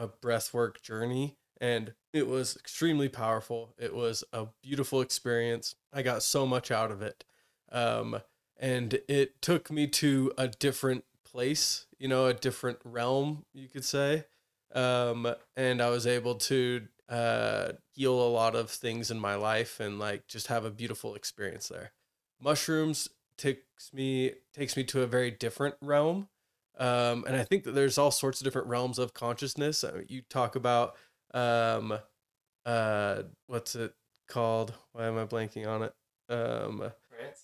a breathwork journey, and it was extremely powerful. It was a beautiful experience. I got so much out of it. And it took me to a different place, you know, a different realm, you could say. And I was able to heal a lot of things in my life and like just have a beautiful experience there. Mushrooms takes me to a very different realm. And I think that there's all sorts of different realms of consciousness. I mean, you talk about, what's it called? Why am I blanking on it? Trance?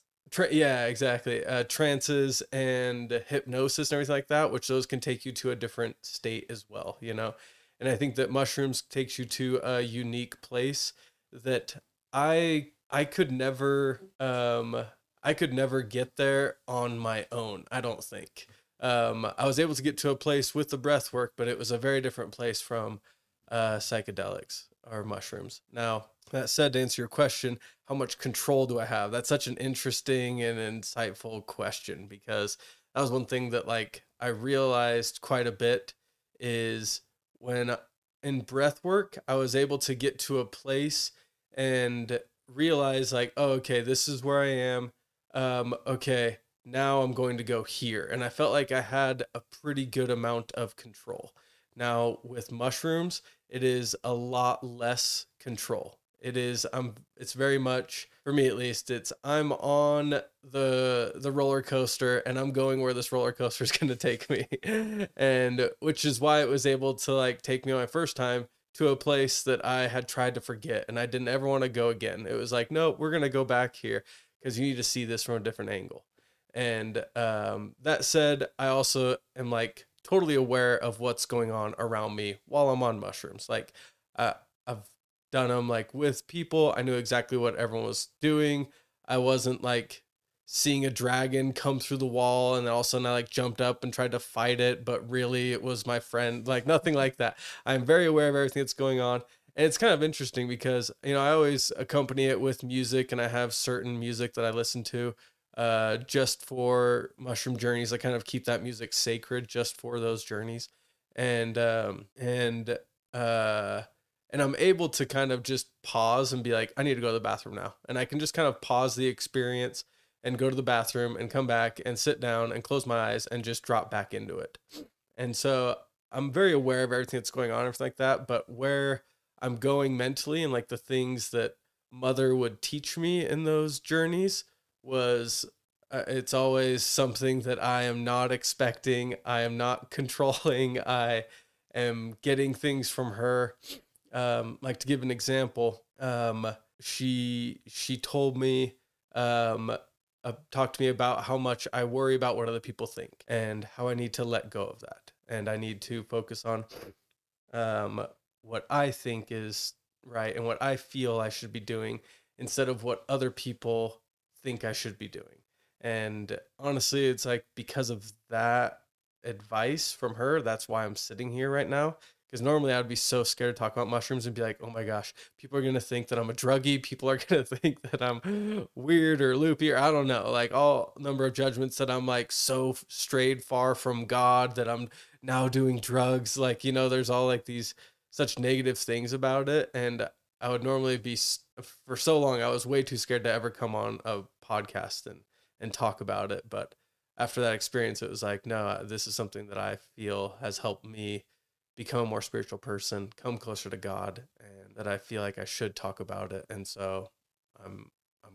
Yeah, exactly. Trances and hypnosis and everything like that, which those can take you to a different state as well, you know? And I think that mushrooms takes you to a unique place that I could never get there on my own. I don't think. I was able to get to a place with the breath work, but it was a very different place from psychedelics. or mushrooms. Now, that said, to answer your question, how much control do I have? That's such an interesting and insightful question, because that was one thing that I realized quite a bit is when in breath work, I was able to get to a place and realize oh, okay, this is where I am. Okay, now I'm going to go here. And I felt like I had a pretty good amount of control. Now with mushrooms, it is a lot less control. It is, it's very much, for me at least, it's I'm on the roller coaster and I'm going where this roller coaster is going to take me. And which is why it was able to take me on my first time to a place that I had tried to forget and I didn't ever want to go again. It was no, we're going to go back here because you need to see this from a different angle. And that said, I also am totally aware of what's going on around me while I'm on mushrooms. I've done them with people. I knew exactly what everyone was doing. I wasn't seeing a dragon come through the wall and then all of a sudden I jumped up and tried to fight it, but really it was my friend. Nothing like that. I'm very aware of everything that's going on. And it's kind of interesting because, I always accompany it with music, and I have certain music that I listen to just for mushroom journeys. I kind of keep that music sacred just for those journeys. And I'm able to kind of just pause and be I need to go to the bathroom now. And I can just kind of pause the experience and go to the bathroom and come back and sit down and close my eyes and just drop back into it. And so I'm very aware of everything that's going on and everything like that, but where I'm going mentally and the things that Mother would teach me in those journeys was, it's always something that I am not expecting. I am not controlling. I am getting things from her. To give an example, she told me, talked to me about how much I worry about what other people think and how I need to let go of that. And I need to focus on, what I think is right and what I feel I should be doing instead of what other people think I should be doing. And honestly, it's because of that advice from her, that's why I'm sitting here right now. Because normally I'd be so scared to talk about mushrooms and be oh my gosh, people are going to think that I'm a druggie. People are going to think that I'm weird or loopy or I don't know, all number of judgments that I'm so strayed far from God that I'm now doing drugs. There's all these such negative things about it. And I would normally be, for so long, I was way too scared to ever come on a podcast and talk about it. But after that experience, it was no, this is something that I feel has helped me become a more spiritual person, come closer to God, and that I feel I should talk about it. And so I'm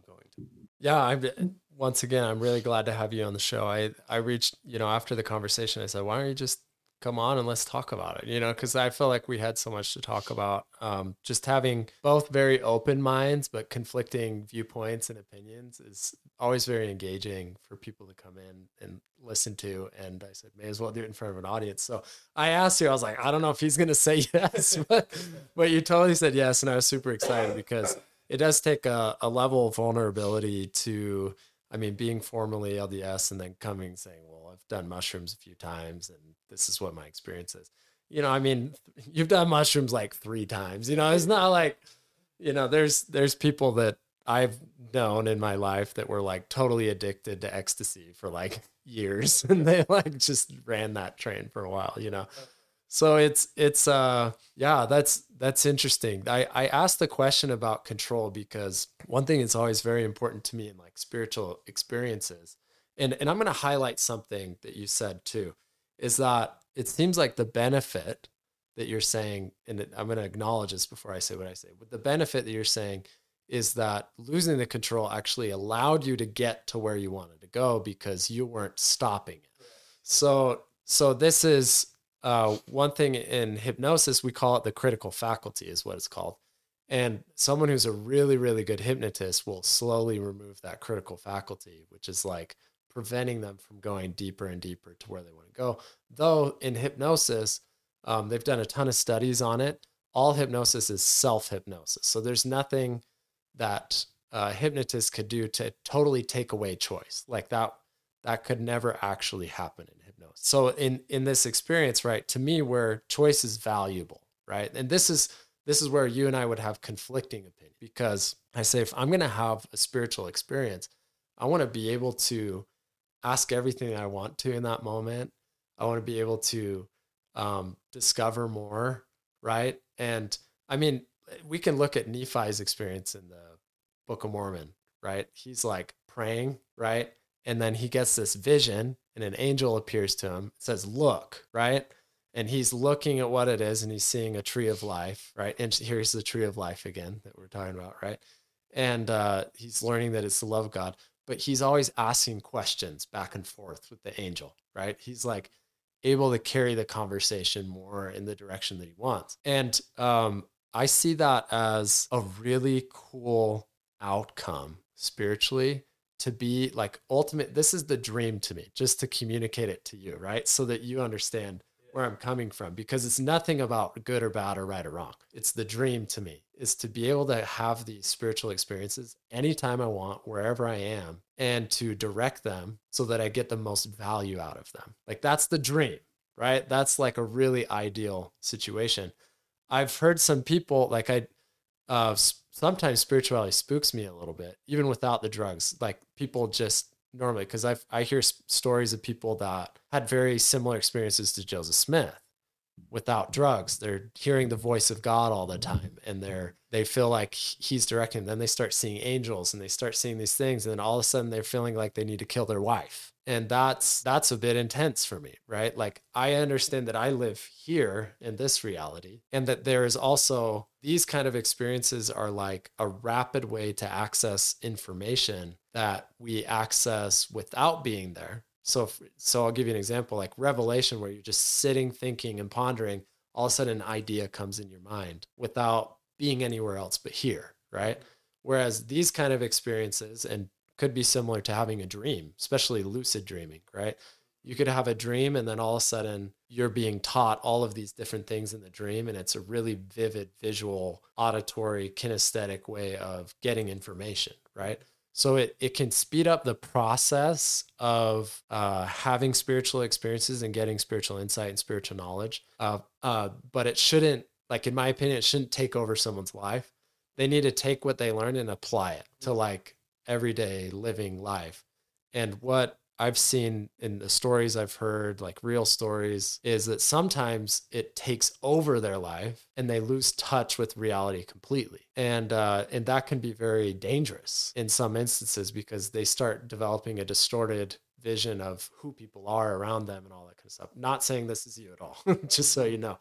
going to. Yeah. Once again, I'm really glad to have you on the show. I reached, after the conversation, I said, why don't you just come on and let's talk about it? Cause I feel we had so much to talk about, just having both very open minds, but conflicting viewpoints and opinions is always very engaging for people to come in and listen to. And I said, may as well do it in front of an audience. So I asked you, I was I don't know if he's going to say yes, but you totally said yes. And I was super excited because it does take a level of vulnerability to, being formerly LDS and then coming and saying, well, I've done mushrooms a few times and this is what my experience is. You've done mushrooms 3 times, it's not there's people that I've known in my life that were totally addicted to ecstasy for years. And they just ran that train for a while, So it's that's interesting. I asked the question about control because one thing that's always very important to me in spiritual experiences, and I'm going to highlight something that you said too, is that it seems the benefit that you're saying, and I'm going to acknowledge this before I say what I say, but the benefit that you're saying is that losing the control actually allowed you to get to where you wanted to go because you weren't stopping it. So this is, one thing in hypnosis, we call it the critical faculty is what it's called. And someone who's a really, really good hypnotist will slowly remove that critical faculty, which is preventing them from going deeper and deeper to where they want to go. Though in hypnosis, they've done a ton of studies on it. All hypnosis is self-hypnosis. So there's nothing that a hypnotist could do to totally take away choice. That could never actually happen in hypnosis. So in this experience, right, to me, where choice is valuable, right? And this is this is where you and I would have conflicting opinions, because I say, if I'm going to have a spiritual experience, I want to be able to ask everything I want to in that moment. I want to be able to discover more, right? And I mean, we can look at Nephi's experience in the Book of Mormon, right? He's like praying, right? And then he gets this vision and an angel appears to him, says, look, right? And he's looking at what it is and he's seeing a tree of life, right? And here's the tree of life again that we're talking about, right? And he's learning that it's the love of God, but he's always asking questions back and forth with the angel, right? He's like able to carry the conversation more in the direction that he wants. And I see that as a really cool outcome spiritually, to be like ultimate. This is the dream to me, just to communicate it to you, right? So that you understand where I'm coming from, because it's nothing about good or bad or right or wrong. It's the dream to me, is to be able to have these spiritual experiences anytime I want, wherever I am, and to direct them so that I get the most value out of them. Like, that's the dream, right? That's like a really ideal situation. I've heard some people, like sometimes spirituality spooks me a little bit, even without the drugs. Like, people just normally, because I hear stories of people that had very similar experiences to Joseph Smith without drugs. They're hearing the voice of God all the time, and they feel like he's directing them. Then they start seeing angels and they start seeing these things, and then all of a sudden they're feeling like they need to kill their wife. And that's a bit intense for me, right? Like, I understand that I live here in this reality, and that there is also these kind of experiences are like a rapid way to access information that we access without being there. So I'll give you an example, like revelation, where you're just sitting, thinking and pondering. All of a sudden an idea comes in your mind without being anywhere else but here, right? Whereas these kind of experiences, and could be similar to having a dream, especially lucid dreaming, right? You could have a dream and then all of a sudden you're being taught all of these different things in the dream, and it's a really vivid visual, auditory, kinesthetic way of getting information, right? So it can speed up the process of having spiritual experiences and getting spiritual insight and spiritual knowledge. But it shouldn't, like, in my opinion, it shouldn't take over someone's life. They need to take what they learn and apply it to, like, everyday living life. And what I've seen in the stories I've heard, like real stories, is that sometimes it takes over their life and they lose touch with reality completely. And that can be very dangerous in some instances, because they start developing a distorted vision of who people are around them and all that kind of stuff. Not saying this is you at all, just so you know.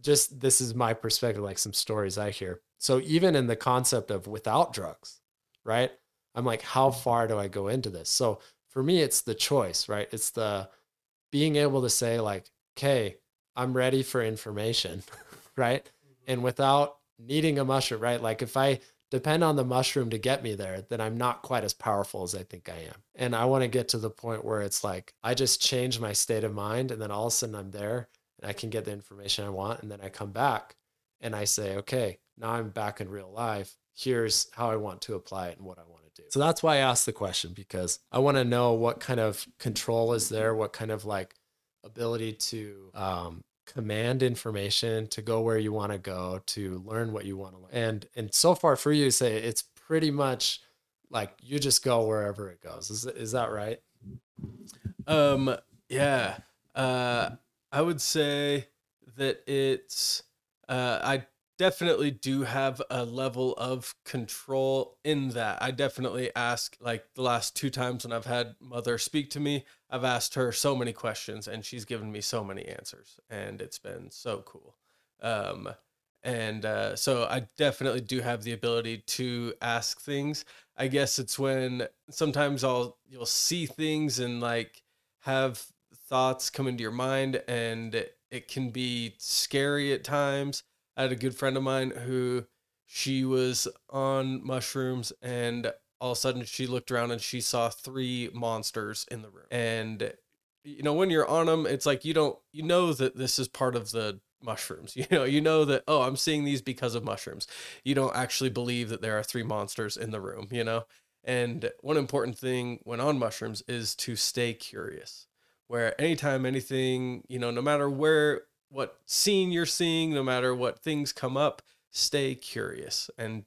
Just this is my perspective, like some stories I hear. So even in the concept of without drugs, right? I'm like, how far do I go into this? So for me, it's the choice, right? It's the being able to say, like, okay, I'm ready for information, right? Mm-hmm. And without needing a mushroom, right? Like, if I depend on the mushroom to get me there, then I'm not quite as powerful as I think I am. And I want to get to the point where it's like, I just change my state of mind, and then all of a sudden I'm there and I can get the information I want. And then I come back and I say, okay, now I'm back in real life. Here's how I want to apply it and what I want to do. So that's why I asked the question, because I want to know what kind of control is there, what kind of like ability to command information, to go where you want to go, to learn what you want to learn. And so far for you, say it's pretty much like you just go wherever it goes. Is that right? Yeah. I would say that it's I definitely do have a level of control in that. I definitely ask, like the last two times when I've had Mother speak to me, I've asked her so many questions and she's given me so many answers, and it's been so cool. So I definitely do have the ability to ask things. I guess it's when sometimes you'll see things and like have thoughts come into your mind, and it can be scary at times. I had a good friend of mine who she was on mushrooms, and all of a sudden she looked around and she saw three monsters in the room. And, you know, when you're on them, it's like, you know that this is part of the mushrooms, you know that, oh, I'm seeing these because of mushrooms. You don't actually believe that there are three monsters in the room, you know? And one important thing when on mushrooms is to stay curious, where anytime anything, no matter what scene you're seeing, no matter what things come up, stay curious. And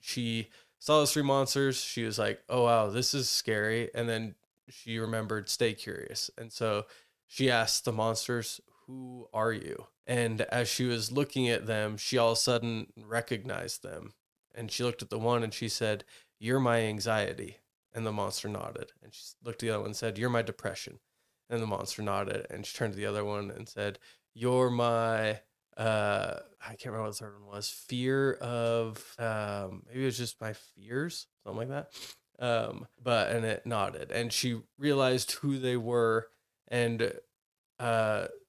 she saw those three monsters. She was like, oh, wow, this is scary. And then she remembered, stay curious. And so she asked the monsters, who are you? And as she was looking at them, she all of a sudden recognized them. And she looked at the one and she said, you're my anxiety. And the monster nodded. And she looked at the other one and said, you're my depression. And the monster nodded. And she turned to the other one and said, you're my, I can't remember what the third one was, fear of, maybe it was just my fears, something like that. And it nodded. And she realized who they were and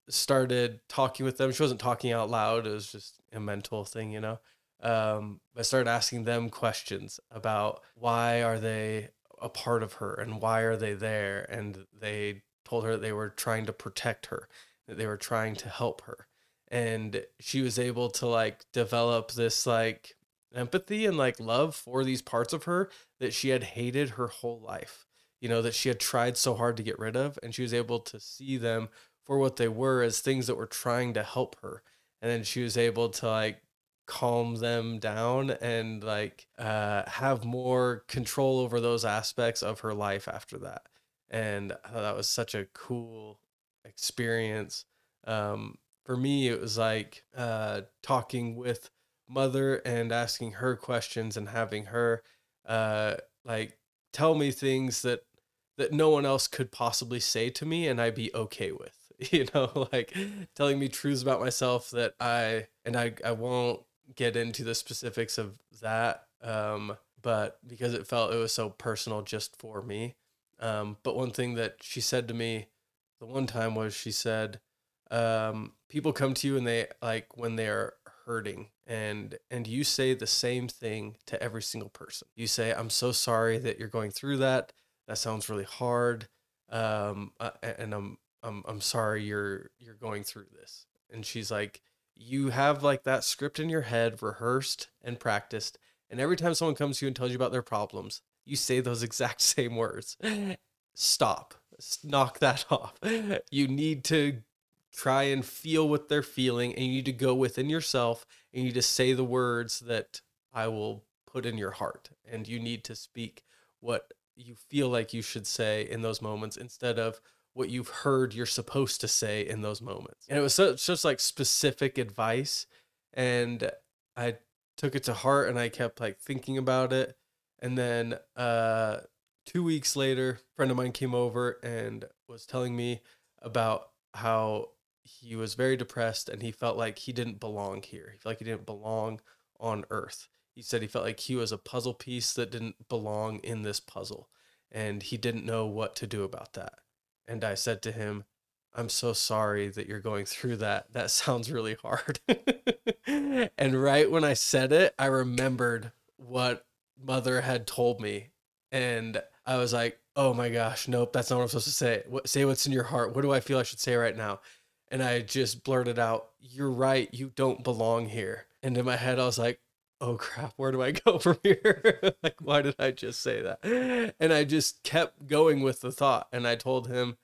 started talking with them. She wasn't talking out loud. It was just a mental thing, you know. I started asking them questions about why are they a part of her and why are they there? And they told her that they were trying to protect her, that they were trying to help her. And she was able to like develop this like empathy and like love for these parts of her that she had hated her whole life, you know, that she had tried so hard to get rid of. And she was able to see them for what they were as things that were trying to help her. And then she was able to like calm them down and like have more control over those aspects of her life after that. And I thought that was such a cool experience. For me, it was like talking with Mother and asking her questions and having her like tell me things that no one else could possibly say to me and I'd be okay with, you know, like telling me truths about myself that I won't get into the specifics of that, but because it felt it was so personal just for me. But one thing that she said to me the one time was she said, people come to you and they like when they're hurting and you say the same thing to every single person. You say, I'm so sorry that you're going through that. That sounds really hard. And I'm sorry you're going through this. And she's like, you have like that script in your head rehearsed and practiced. And every time someone comes to you and tells you about their problems, you say those exact same words. Stop. Knock that off. You need to try and feel what they're feeling. And you need to go within yourself. And you need to say the words that I will put in your heart. And you need to speak what you feel like you should say in those moments instead of what you've heard you're supposed to say in those moments. And it was such like specific advice. And I took it to heart and I kept like thinking about it. And then 2 weeks later, a friend of mine came over and was telling me about how he was very depressed and he felt like he didn't belong here. He felt like he didn't belong on earth. He said he felt like he was a puzzle piece that didn't belong in this puzzle. And he didn't know what to do about that. And I said to him, I'm so sorry that you're going through that. That sounds really hard. And right when I said it, I remembered what Mother had told me. And I was like, oh my gosh, nope, that's not what I'm supposed to say. Say what's in your heart. What do I feel I should say right now? And I just blurted out, you're right. You don't belong here. And in my head, I was like, oh crap, where do I go from here? Like, why did I just say that? And I just kept going with the thought. And I told him,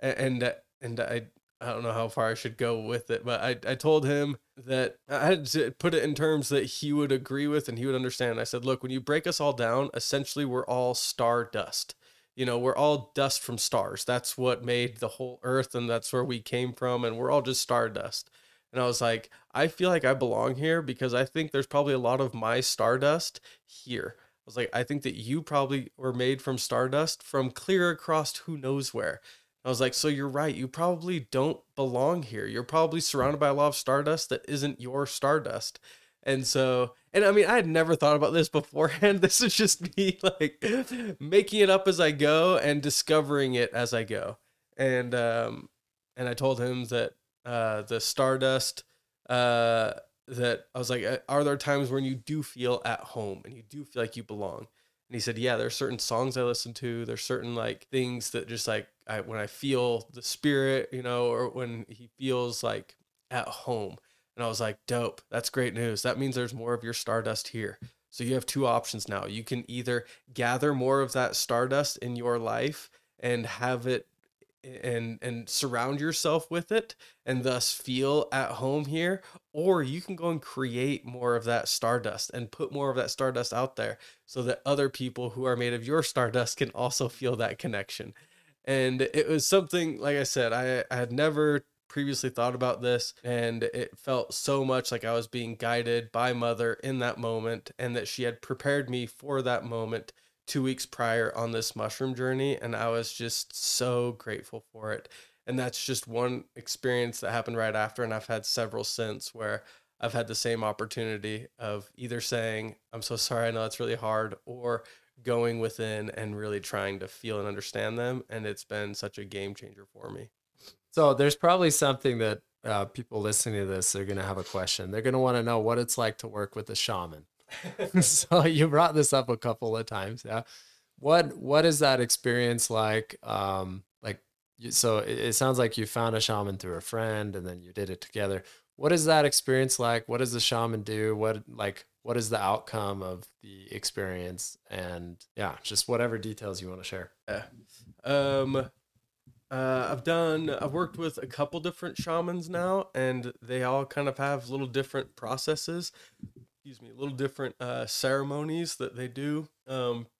and I don't know how far I should go with it, but I told him that I had to put it in terms that he would agree with and he would understand. And I said, look, when you break us all down, essentially we're all star dust. You know, we're all dust from stars. That's what made the whole earth and that's where we came from. And we're all just star dust. And I was like, I feel like I belong here because I think there's probably a lot of my stardust here. I was like, I think that you probably were made from stardust from clear across who knows where. I was like, so you're right. You probably don't belong here. You're probably surrounded by a lot of stardust that isn't your stardust. And so, and I mean, I had never thought about this beforehand. This is just me like making it up as I go and discovering it as I go. And I told him that the stardust, that I was like, are there times when you do feel at home and you do feel like you belong? And he said, yeah, there's certain songs I listen to. There's certain like things that just like, when I feel the spirit, you know, or when he feels like at home. And I was like, dope, that's great news. That means there's more of your stardust here. So you have two options now. You can either gather more of that stardust in your life and have it and surround yourself with it and thus feel at home here, or you can go and create more of that stardust and put more of that stardust out there so that other people who are made of your stardust can also feel that connection. And it was something, like I said, I had never previously thought about this, and it felt so much like I was being guided by Mother in that moment, and that she had prepared me for that moment 2 weeks prior on this mushroom journey, and I was just so grateful for it. And that's just one experience that happened right after, and I've had several since where I've had the same opportunity of either saying, I'm so sorry, I know it's really hard, or going within and really trying to feel and understand them, and it's been such a game changer for me. So there's probably something that people listening to this, they're going to have a question. They're going to want to know what it's like to work with a shaman. So you brought this up a couple of times. Yeah. What is that experience like? So it sounds like you found a shaman through a friend and then you did it together. What is that experience like? What does the shaman do? What is the outcome of the experience? And yeah, just whatever details you want to share. Yeah. I've worked with a couple different shamans now, and they all kind of have little different processes, little different ceremonies that they do.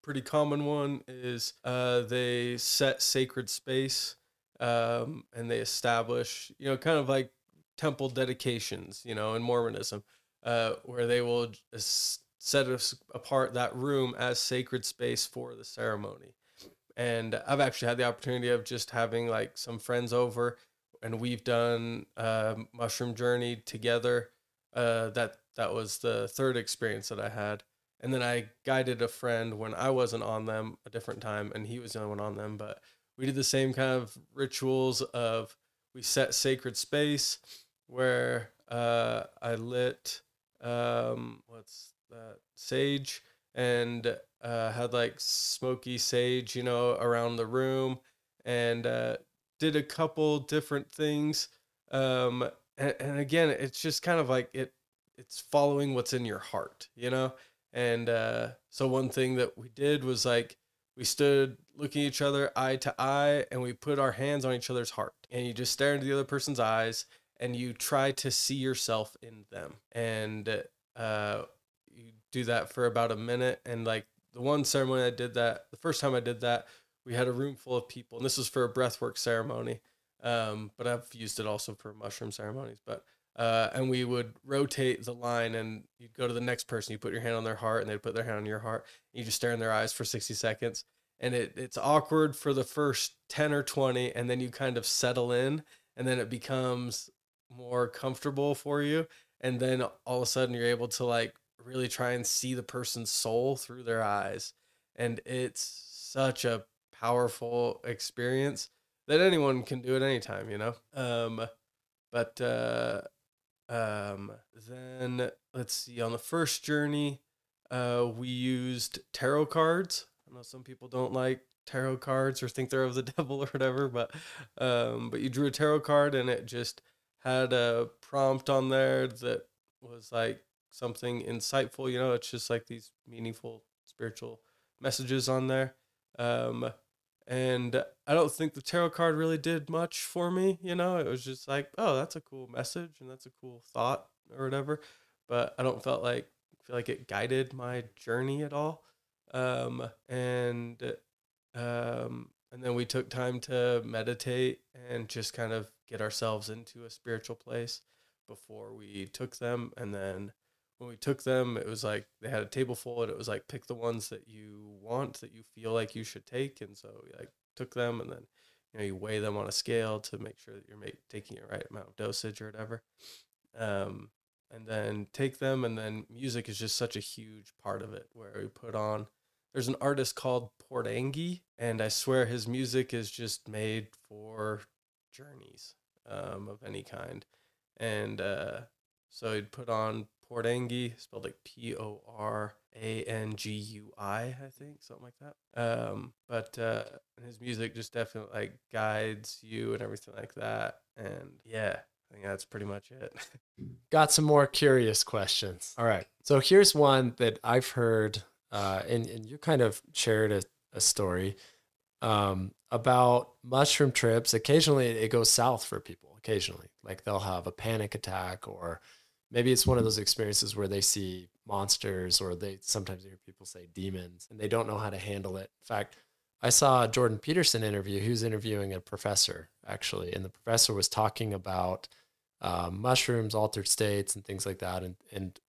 Pretty common one is they set sacred space, and they establish, kind of like temple dedications, in Mormonism, where they will set apart that room as sacred space for the ceremony. And I've actually had the opportunity of just having some friends over, and we've done a mushroom journey together. That was the third experience that I had. And then I guided a friend when I wasn't on them a different time, and he was the only one on them. But we did the same kind of rituals of we set sacred space where I lit sage, and had smoky sage, around the room, and did a couple different things. And again, it's just kind of it's following what's in your heart, And so one thing that we did was we stood looking at each other eye to eye, and we put our hands on each other's heart, and you just stare into the other person's eyes, and you try to see yourself in them, and you do that for about a minute. And the one ceremony I did that, the first time I did that, we had a room full of people, and this was for a breathwork ceremony, but I've used it also for mushroom ceremonies. But and we would rotate the line, and you'd go to the next person, you put your hand on their heart, and they'd put their hand on your heart, and you just stare in their eyes for 60 seconds. And it's awkward for the first 10 or 20, and then you kind of settle in, and then it becomes more comfortable for you. And then all of a sudden you're able to really try and see the person's soul through their eyes. And it's such a powerful experience that anyone can do at any time, then let's see, on the first journey, we used tarot cards. I know some people don't like tarot cards or think they're of the devil or whatever, but you drew a tarot card, and it just had a prompt on there that was something insightful, it's just these meaningful spiritual messages on there. And I don't think the tarot card really did much for me, it was just oh, that's a cool message, and that's a cool thought or whatever, but I don't feel like it guided my journey at all. And then we took time to meditate and just kind of get ourselves into a spiritual place before we took them. And then when we took them, it was they had a table full, and it was pick the ones that you want, that you feel like you should take. And so we took them, and then you weigh them on a scale to make sure that you're taking the right amount of dosage or whatever, and then take them. And then music is just such a huge part of it, where we put on, there's an artist called Portangi, and I swear his music is just made for journeys of any kind. And so he'd put on Portangi, spelled Porangui, I think, something like that. But his music just definitely guides you and everything like that. And yeah, I think that's pretty much it. Got some more curious questions. All right. So here's one that I've heard, and you kind of shared a story about mushroom trips. Occasionally it goes south for people. They'll have a panic attack, or Maybe it's one of those experiences where they see monsters, or they sometimes hear people say demons, and they don't know how to handle it. In fact, I saw a Jordan Peterson interview. He was interviewing a professor, actually, and the professor was talking about mushrooms, altered states, and things like that, and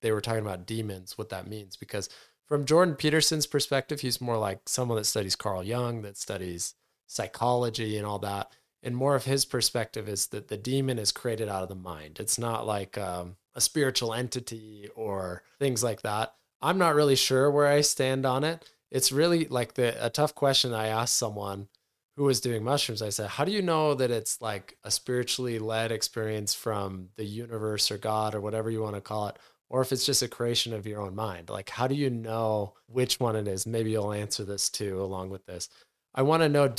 they were talking about demons, what that means, because from Jordan Peterson's perspective, he's more like someone that studies Carl Jung, that studies psychology and all that. And more of his perspective is that the demon is created out of the mind. It's not like a spiritual entity or things like that. I'm not really sure where I stand on it. It's really like a tough question. I asked someone who was doing mushrooms. I said, how do you know that it's like a spiritually led experience from the universe or God or whatever you want to call it, or if it's just a creation of your own mind? Like, how do you know which one it is? Maybe you'll answer this too along with this. I want to know,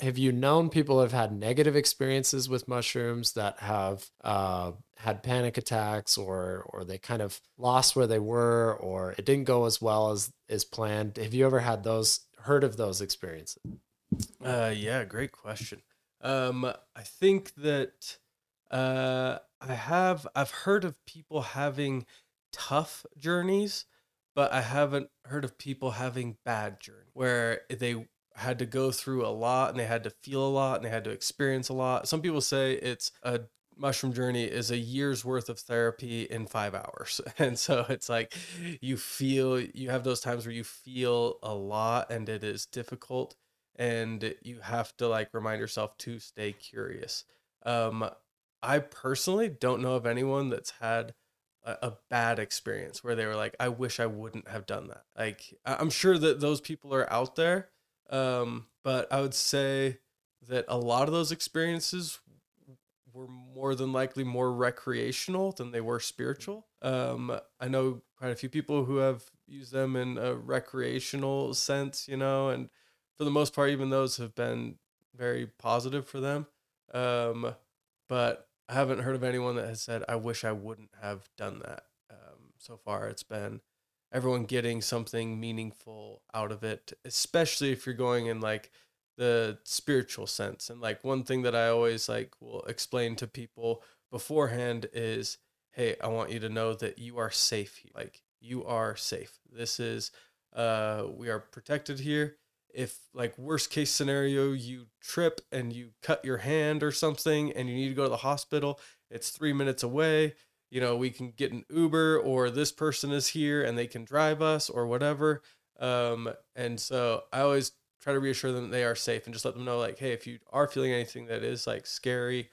have you known people have had negative experiences with mushrooms, that have had panic attacks, or they kind of lost where they were, or it didn't go as well as planned? Have you ever had those, heard of those experiences? Yeah, great question. I think that I've heard of people having tough journeys, but I haven't heard of people having bad journeys where they had to go through a lot and they had to feel a lot and they had to experience a lot. Some people say it's a mushroom journey is a year's worth of therapy in 5 hours. And so it's like you have those times where you feel a lot and it is difficult, and you have to like remind yourself to stay curious. I personally don't know of anyone that's had a bad experience where they were like, I wish I wouldn't have done that. Like, I'm sure that those people are out there. But I would say that a lot of those experiences were more than likely more recreational than they were spiritual. I know quite a few people who have used them in a recreational sense, you know, and for the most part, even those have been very positive for them. But I haven't heard of anyone that has said, I wish I wouldn't have done that. So far it's been everyone getting something meaningful out of it, especially if you're going in like the spiritual sense. And like one thing that I always like will explain to people beforehand is, hey, I want you to know that you are safe here. Like, you are safe. This is, we are protected here. If like worst case scenario, you trip and you cut your hand or something and you need to go to the hospital, it's 3 minutes away. You know, we can get an Uber, or this person is here and they can drive us or whatever. And so I always try to reassure them that they are safe and just let them know, like, hey, if you are feeling anything that is like scary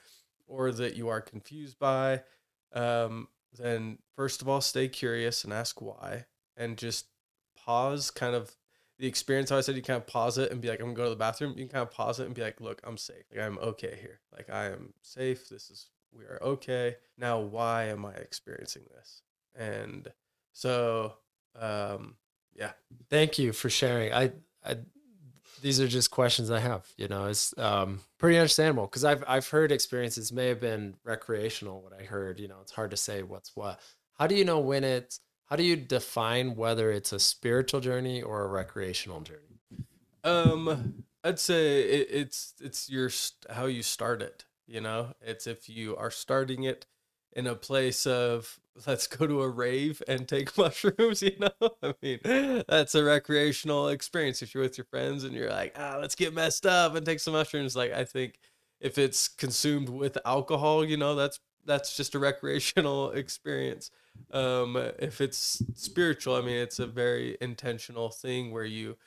or that you are confused by, then first of all, stay curious and ask why, and just pause kind of the experience. How I said, you kind of pause it and be like, I'm going to go to the bathroom. You can kind of pause it and be like, look, I'm safe. Like, I'm okay here. Like, I am safe. We are okay. Now, why am I experiencing this? And so, yeah. Thank you for sharing. I these are just questions I have, you know, it's pretty understandable, because I've heard experiences may have been recreational. What I heard, you know, it's hard to say what's what. How do you know when it's, how do you define whether it's a spiritual journey or a recreational journey? I'd say it's your, how you start it. You know, it's if you are starting it in a place of, let's go to a rave and take mushrooms, you know, I mean, that's a recreational experience. If you're with your friends and you're like, let's get messed up and take some mushrooms. Like, I think if it's consumed with alcohol, you know, that's just a recreational experience. If it's spiritual, I mean, it's a very intentional thing where you,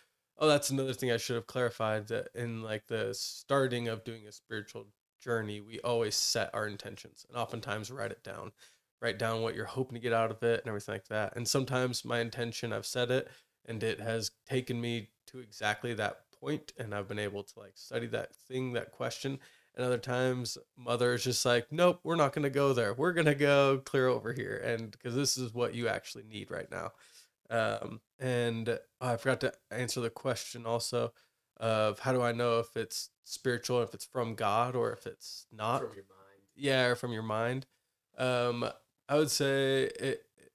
that's another thing I should have clarified, that in like the starting of doing a spiritual journey, we always set our intentions and oftentimes write down what you're hoping to get out of it and everything like that. And sometimes my intention, I've set it and it has taken me to exactly that point, and I've been able to like study that thing, that question. And other times Mother is just like, nope, we're not going to go there. We're going to go clear over here. And because this is what you actually need right now. I forgot to answer the question also of how do I know if it's spiritual, if it's from God or if it's not from your mind. Yeah. Or from your mind. I would say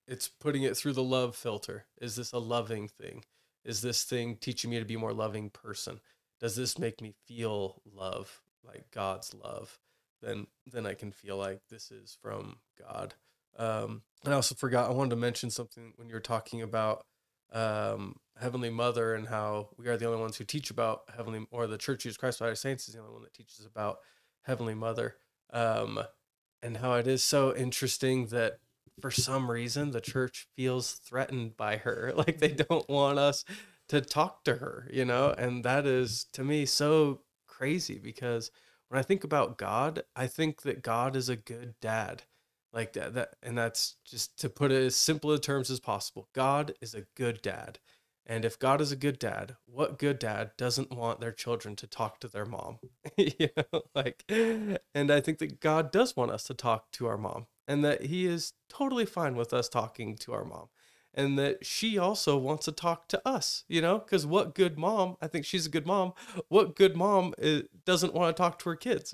it's putting it through the love filter. Is this a loving thing? Is this thing teaching me to be a more loving person? Does this make me feel love, like God's love? Then I can feel like this is from God. And I also forgot, I wanted to mention something when you were talking about Heavenly Mother and how we are the only ones who teach about Heavenly, or the Church of Jesus Christ of Latter-day Saints is the only one that teaches about Heavenly Mother, and how it is so interesting that for some reason the church feels threatened by her, like they don't want us to talk to her, you know? And that is, to me, so crazy, because when I think about God, I think that God is a good dad, like that, and that's just to put it as simple in terms as possible. God is a good dad. And if God is a good dad, what good dad doesn't want their children to talk to their mom? You know, like, and I think that God does want us to talk to our mom, and that he is totally fine with us talking to our mom, and that she also wants to talk to us, you know, because what good mom, I think she's a good mom. What good mom doesn't want to talk to her kids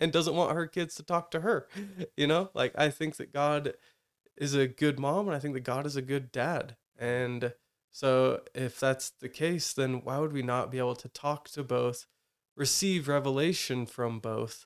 and doesn't want her kids to talk to her? You know, like, I think that God is a good mom, and I think that God is a good dad. And so if that's the case, then why would we not be able to talk to both, receive revelation from both,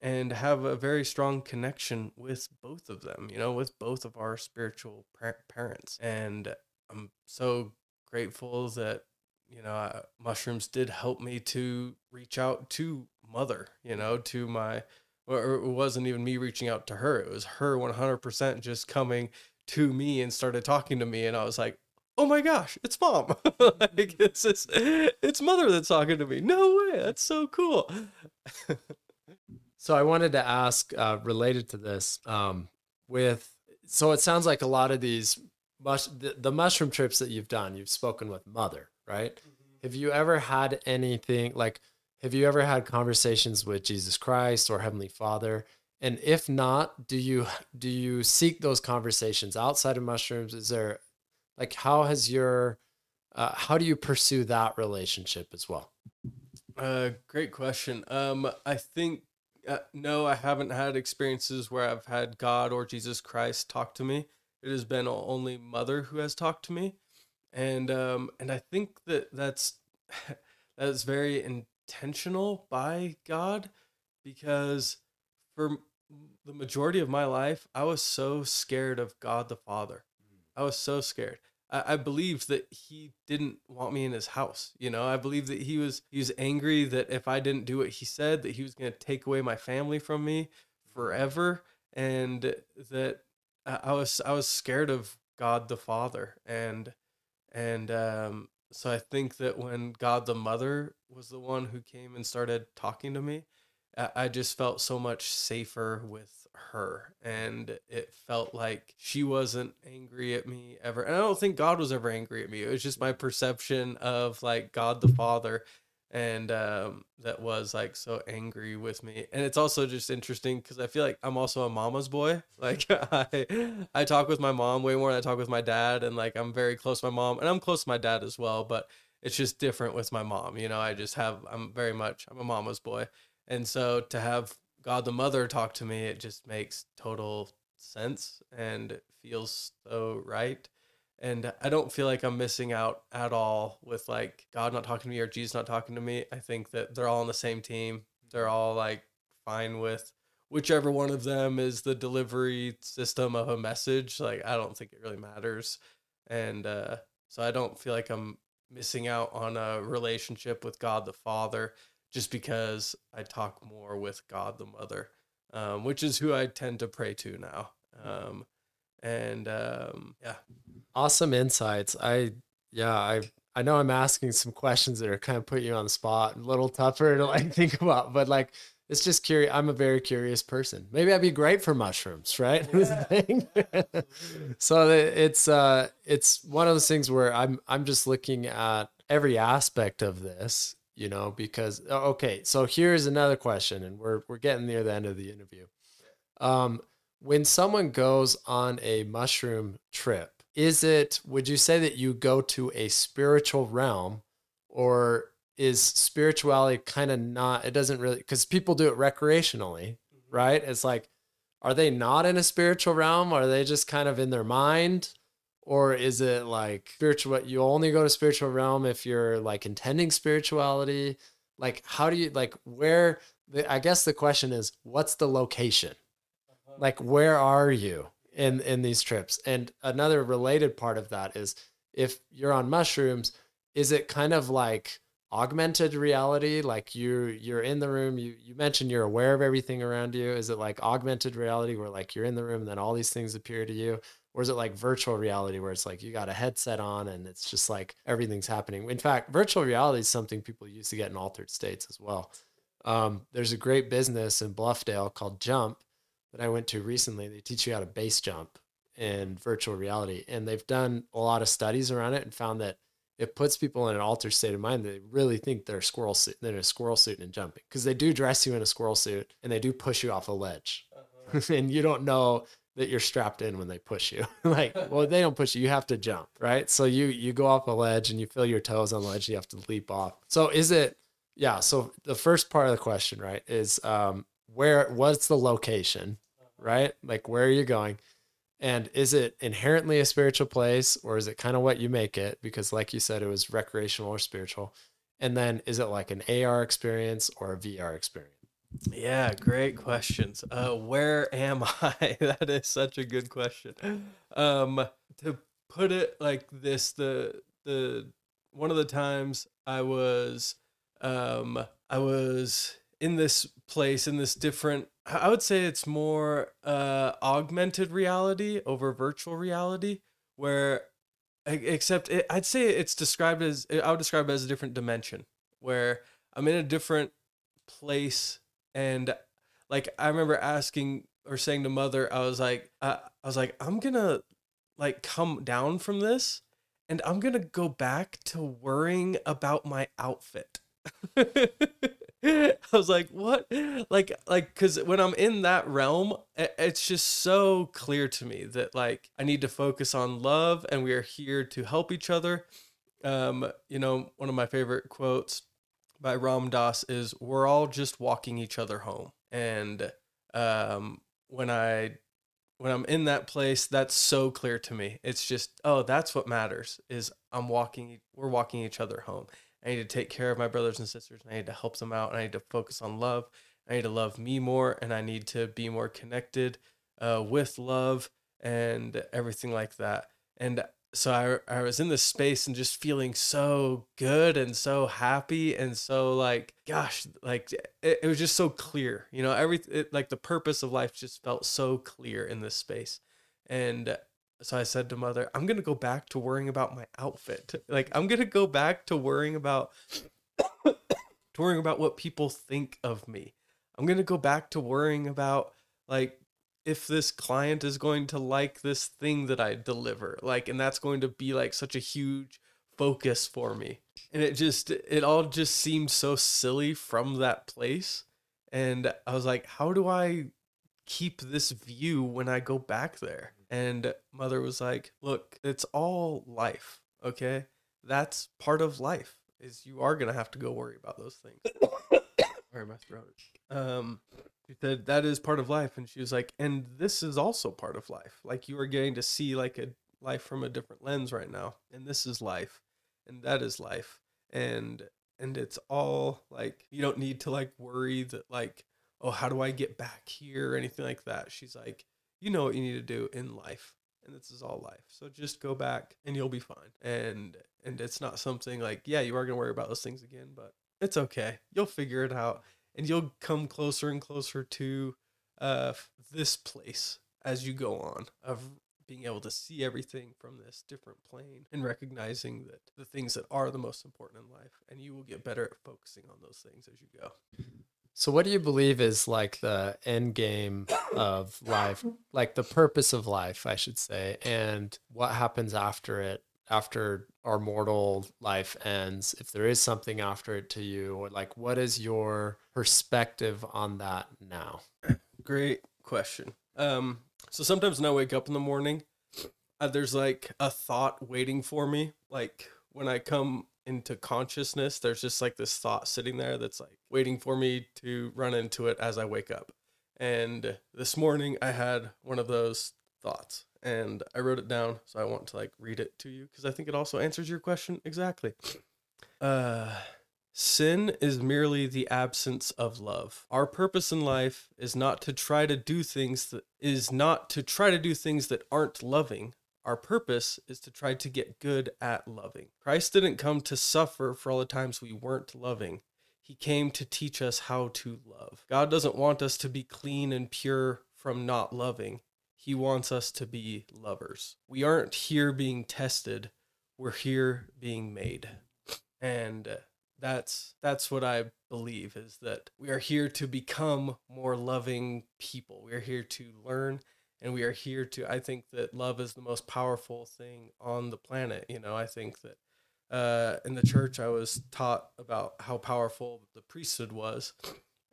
and have a very strong connection with both of them, you know, with both of our spiritual parents? And I'm so grateful that, you know, mushrooms did help me to reach out to Mother, you know, to my, or it wasn't even me reaching out to her. It was her 100% just coming to me and started talking to me. And I was like, oh my gosh, it's Mom. Like, it's Mother that's talking to me. No way. That's so cool. So I wanted to ask, related to this, so it sounds like a lot of these the mushroom trips that you've done, you've spoken with Mother, right? Mm-hmm. Have you ever had anything like, have you ever had conversations with Jesus Christ or Heavenly Father? And if not, do you seek those conversations outside of mushrooms? Is there, like, how do you pursue that relationship as well? Great question. I think, no, I haven't had experiences where I've had God or Jesus Christ talk to me. It has been only Mother who has talked to me. And I think that's very intentional by God, because for the majority of my life, I was so scared of God the Father. I was so scared. I believed that he didn't want me in his house. You know, I believed that he was angry that if I didn't do what he said, that he was going to take away my family from me forever. And that I was scared of God the Father. And so I think that when God the Mother was the one who came and started talking to me, I just felt so much safer with her, and it felt like she wasn't angry at me ever. And I don't think God was ever angry at me. It was just my perception of, like, God the Father, and that was, like, so angry with me. And it's also just interesting because I feel like I'm also a mama's boy. Like, I talk with my mom way more than I talk with my dad, and, like, I'm very close to my mom, and I'm close to my dad as well, but it's just different with my mom. You know, I'm a mama's boy. And so to have God the Mother talk to me, it just makes total sense and feels so right. And I don't feel like I'm missing out at all with, like, God not talking to me or Jesus not talking to me. I think that they're all on the same team. They're all, like, fine with whichever one of them is the delivery system of a message. Like, I don't think it really matters. And so I don't feel like I'm missing out on a relationship with God the Father just because I talk more with God the Mother, which is who I tend to pray to now. Yeah. Awesome insights. I know I'm asking some questions that are kind of putting you on the spot, a little tougher to, like, think about, but, like, it's just curious. I'm a very curious person. Maybe I'd be great for mushrooms, right? Yeah. So it's one of those things where I'm just looking at every aspect of this. You know, because, okay, so here's another question, and we're getting near the end of the interview. When someone goes on a mushroom trip, would you say that you go to a spiritual realm, or is spirituality kind of not, it doesn't really, because people do it recreationally, mm-hmm. right? It's like, are they not in a spiritual realm? Are they just kind of in their mind? Or is it like spiritual? You only go to spiritual realm if you're, like, intending spirituality. Like, how do you, like, where? I guess the question is, what's the location? Like, where are you in these trips. And another related part of that is, if you're on mushrooms, is it kind of like augmented reality? Like you're in the room, you mentioned you're aware of everything around you. Is it like augmented reality where like you're in the room and then all these things appear to you? Or is it like virtual reality where it's like you got a headset on and it's just like everything's happening? In fact, virtual reality is something people use to get in altered states as well. There's a great business in Bluffdale called Jump that I went to recently. They teach you how to base jump in virtual reality. And they've done a lot of studies around it and found that it puts people in an altered state of mind. They really think they're in a squirrel suit and jumping, because they do dress you in a squirrel suit and they do push you off a ledge. Uh-huh. And you don't know that you're strapped in when they push you. Like, well, they don't push you. You have to jump, right? So you go off a ledge and you feel your toes on the ledge. You have to leap off. So is it, yeah. So the first part of the question, right, is what's the location, right? Like, where are you going? And is it inherently a spiritual place, or is it kind of what you make it? Because like you said, it was recreational or spiritual. And then is it like an AR experience or a VR experience? Yeah, great questions. Where am I? That is such a good question. To put it like this, the one of the times I was in this place, in this different, I would say it's more augmented reality over virtual reality, where I'd say it's described as, I would describe it as a different dimension, where I'm in a different place. And like, I remember asking or saying to Mother, I was like, I'm gonna like come down from this and I'm gonna go back to worrying about my outfit. I was like, what? Like, cause when I'm in that realm, it's just so clear to me that like, I need to focus on love and we are here to help each other. You know, one of my favorite quotes by Ram Dass is, we're all just walking each other home. And, when I'm in that place, that's so clear to me. It's just, oh, that's what matters, is we're walking each other home. I need to take care of my brothers and sisters, and I need to help them out, and I need to focus on love. I need to love me more, and I need to be more connected with love and everything like that. And so I was in this space and just feeling so good and so happy and so like, gosh, like it was just so clear, you know, like the purpose of life just felt so clear in this space. And so I said to Mother, I'm going to go back to worrying about my outfit. Like, I'm going to go back to worrying about what people think of me. I'm going to go back to worrying about, like, if this client is going to like this thing that I deliver. Like, and that's going to be, like, such a huge focus for me. And it all just seemed so silly from that place. And I was like, how do I keep this view when I go back there? And Mother was like, look, it's all life, okay? That's part of life, is you are going to have to go worry about those things. Sorry, my throat. She said, that is part of life. And she was like, and this is also part of life. Like, you are getting to see, like, a life from a different lens right now. And this is life. And that is life. And it's all, like, you don't need to, like, worry that, like, oh, how do I get back here or anything like that. She's like, you know what you need to do in life, and this is all life. So just go back and you'll be fine. And it's not something like, yeah, you are going to worry about those things again, but it's okay. You'll figure it out, and you'll come closer and closer to this place as you go on, of being able to see everything from this different plane and recognizing that the things that are the most important in life, and you will get better at focusing on those things as you go. So what do you believe is like the end game of life, like the purpose of life, I should say, and what happens after it, after our mortal life ends, if there is something after it to you, or like, what is your perspective on that now? Great question. So sometimes when I wake up in the morning, there's like a thought waiting for me. Like when I come into consciousness, there's just like this thought sitting there that's like waiting for me to run into it as I wake up. And this morning I had one of those thoughts, and I wrote it down, so I want to like read it to you, because I think it also answers your question exactly. Sin is merely the absence of love. Our purpose in life is not to try to do things that aren't loving. Our purpose is to try to get good at loving. Christ didn't come to suffer for all the times we weren't loving. He came to teach us how to love. God doesn't want us to be clean and pure from not loving. He wants us to be lovers. We aren't here being tested. We're here being made. And that's what I believe, is that we are here to become more loving people. We are here to learn, and we are here to, I think that love is the most powerful thing on the planet. You know, I think that in the church, I was taught about how powerful the priesthood was.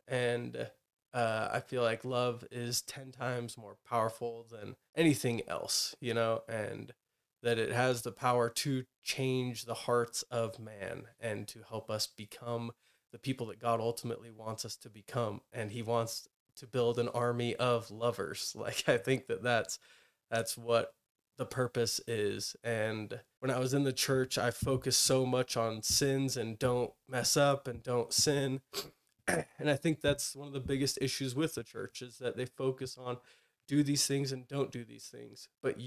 And I feel like love is 10 times more powerful than anything else, you know, and that it has the power to change the hearts of man and to help us become the people that God ultimately wants us to become. And he wants to build an army of lovers. Like, I think that that's what the purpose is. And when I was in the church, I focused so much on sins and don't mess up and don't sin. And I think that's one of the biggest issues with the church, is that they focus on do these things and don't do these things. But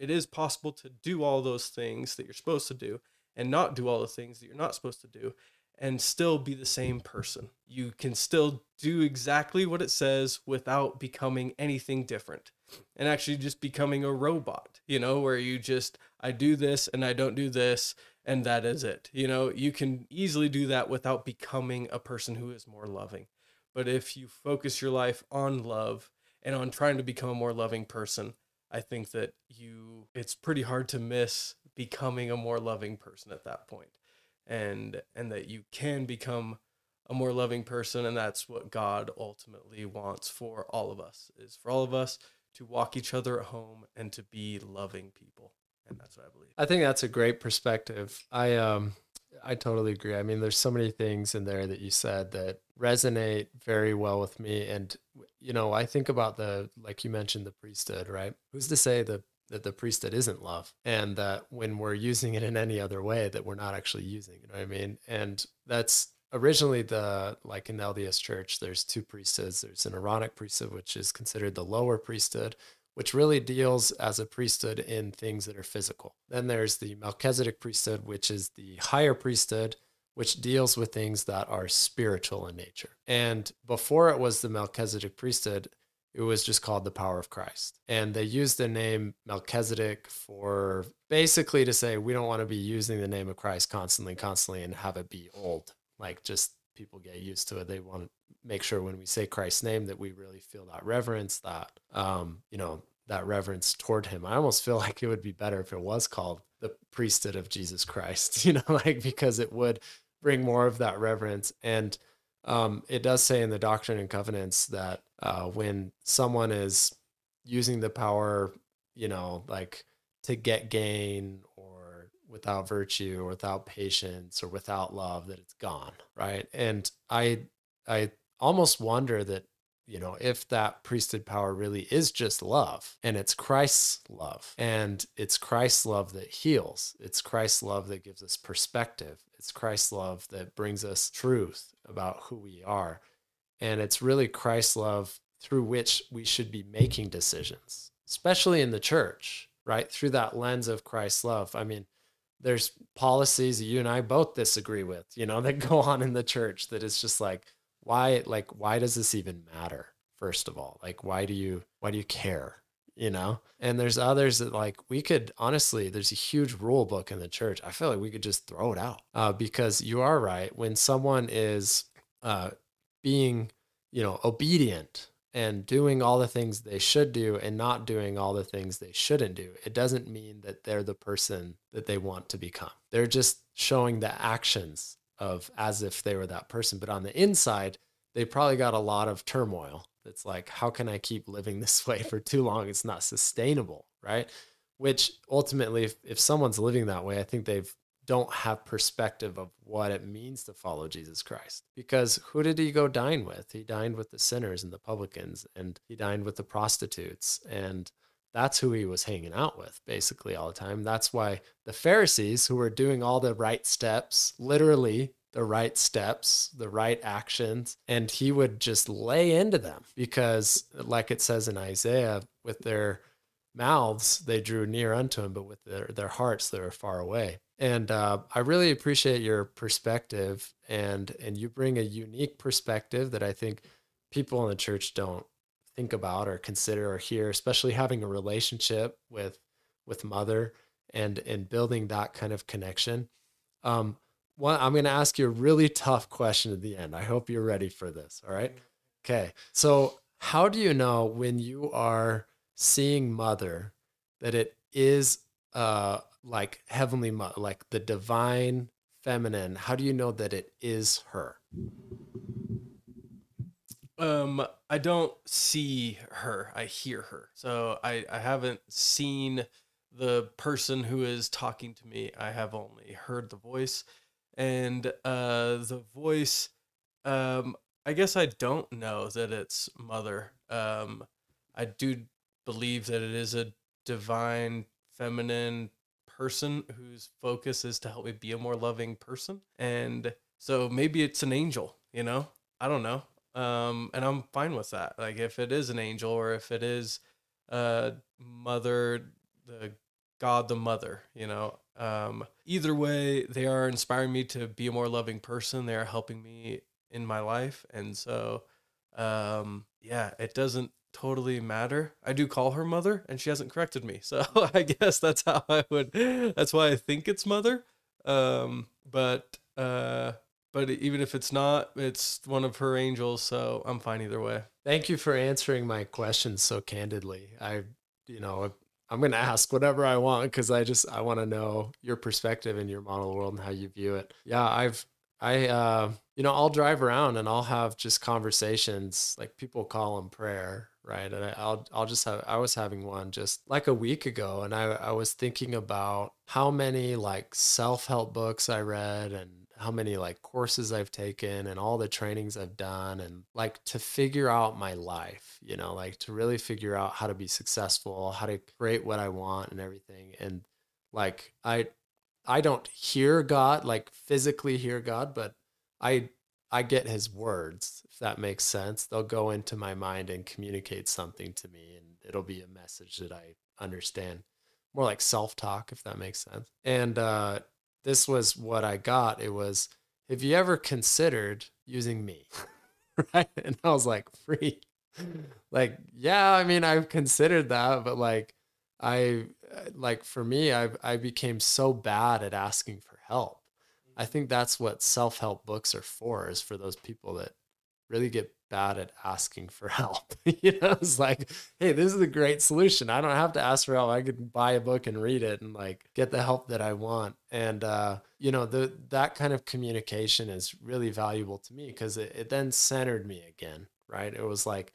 it is possible to do all those things that you're supposed to do and not do all the things that you're not supposed to do and still be the same person. You can still do exactly what it says without becoming anything different, and actually just becoming a robot, you know, where you just, I do this and I don't do this, and that is it. You know, you can easily do that without becoming a person who is more loving. But if you focus your life on love and on trying to become a more loving person, I think that it's pretty hard to miss becoming a more loving person at that point. And that you can become a more loving person, and that's what God ultimately wants for all of us, is for all of us to walk each other at home and to be loving people. And that's what I believe. I think that's a great perspective. I totally agree. I mean, there's so many things in there that you said that resonate very well with me. And, you know, I think about like you mentioned, the priesthood, right? Who's to say that the priesthood isn't love, and that when we're using it in any other way, that we're not actually using it, you know what I mean? And that's originally like in the LDS church, there's two priesthoods. There's an Aaronic priesthood, which is considered the lower priesthood, which really deals as a priesthood in things that are physical. Then there's the Melchizedek priesthood, which is the higher priesthood, which deals with things that are spiritual in nature. And before it was the Melchizedek priesthood, it was just called the power of Christ. And they used the name Melchizedek for basically to say, we don't want to be using the name of Christ constantly and have it be old. Like, just people get used to it. They want to make sure when we say Christ's name that we really feel that reverence, that, you know, that reverence toward him. I almost feel like it would be better if it was called the priesthood of Jesus Christ, you know, like, because it would bring more of that reverence. And it does say in the Doctrine and Covenants that when someone is using the power, you know, like to get gain or without virtue or without patience or without love, that it's gone, right? And I almost wonder that, you know, if that priesthood power really is just love, and it's Christ's love, and it's Christ's love that heals, it's Christ's love that gives us perspective, it's Christ's love that brings us truth about who we are, and it's really Christ's love through which we should be making decisions, especially in the church, right? Through that lens of Christ's love. I mean, there's policies that you and I both disagree with, you know, that go on in the church that it's just like, why does this even matter? First of all, like, why do you care? You know? And there's others that, like, we could honestly, there's a huge rule book in the church. I feel like we could just throw it out because you are right. When someone is being, you know, obedient and doing all the things they should do and not doing all the things they shouldn't do, it doesn't mean that they're the person that they want to become. They're just showing the actions of as if they were that person. But on the inside, they probably got a lot of turmoil. It's like, how can I keep living this way for too long? It's not sustainable, right? Which ultimately, if someone's living that way, I think they don't have perspective of what it means to follow Jesus Christ. Because who did he go dine with? He dined with the sinners and the publicans, and he dined with the prostitutes. And that's who he was hanging out with basically all the time. That's why the Pharisees, who were doing all the right steps, literally the right steps, the right actions, and he would just lay into them because, like it says in Isaiah, with their mouths, they drew near unto him, but with their hearts, they were far away. And I really appreciate your perspective, and you bring a unique perspective that I think people in the church don't think about or consider or hear, especially having a relationship with Mother and building that kind of connection. One, I'm going to ask you a really tough question at the end. I hope you're ready for this. All right. Okay. So how do you know when you are seeing Mother that it is like Heavenly Mother, like the divine feminine? How do you know that it is her? I don't see her. I hear her. So I haven't seen the person who is talking to me. I have only heard the voice, and the voice, I guess I don't know that it's Mother. I do believe that it is a divine feminine person whose focus is to help me be a more loving person. And so maybe it's an angel, you know, I don't know. And I'm fine with that. Like if it is an angel or if it is Mother, the God, the Mother, you know, either way, they are inspiring me to be a more loving person. They are helping me in my life. And so, yeah, it doesn't totally matter. I do call her Mother and she hasn't corrected me. So I guess that's how I would, that's why I think it's Mother. But even if it's not, it's one of her angels. So I'm fine either way. Thank you for answering my questions so candidly. I'm going to ask whatever I want because I want to know your perspective in your model world and how you view it. Yeah, I'll drive around and I'll have just conversations, like people call them prayer, right? And I was having one just like a week ago, and I was thinking about how many like self-help books I read and how many like courses I've taken and all the trainings I've done, and like to figure out my life, you know, like to really figure out how to be successful, how to create what I want and everything. And like, I don't hear God, like physically hear God, but I get his words, if that makes sense. They'll go into my mind and communicate something to me, and it'll be a message that I understand, more like self-talk, if that makes sense. And, this was what I got. It was, have you ever considered using me? Right? And I was like, free. Like, yeah, I mean, I've considered that, but like, I became so bad at asking for help. I think that's what self-help books are for, is for those people that really get bad at asking for help. You know, it's like, hey, this is a great solution. I don't have to ask for help. I could buy a book and read it and like get the help that I want. And, you know, that kind of communication is really valuable to me because it then centered me again, right? It was like,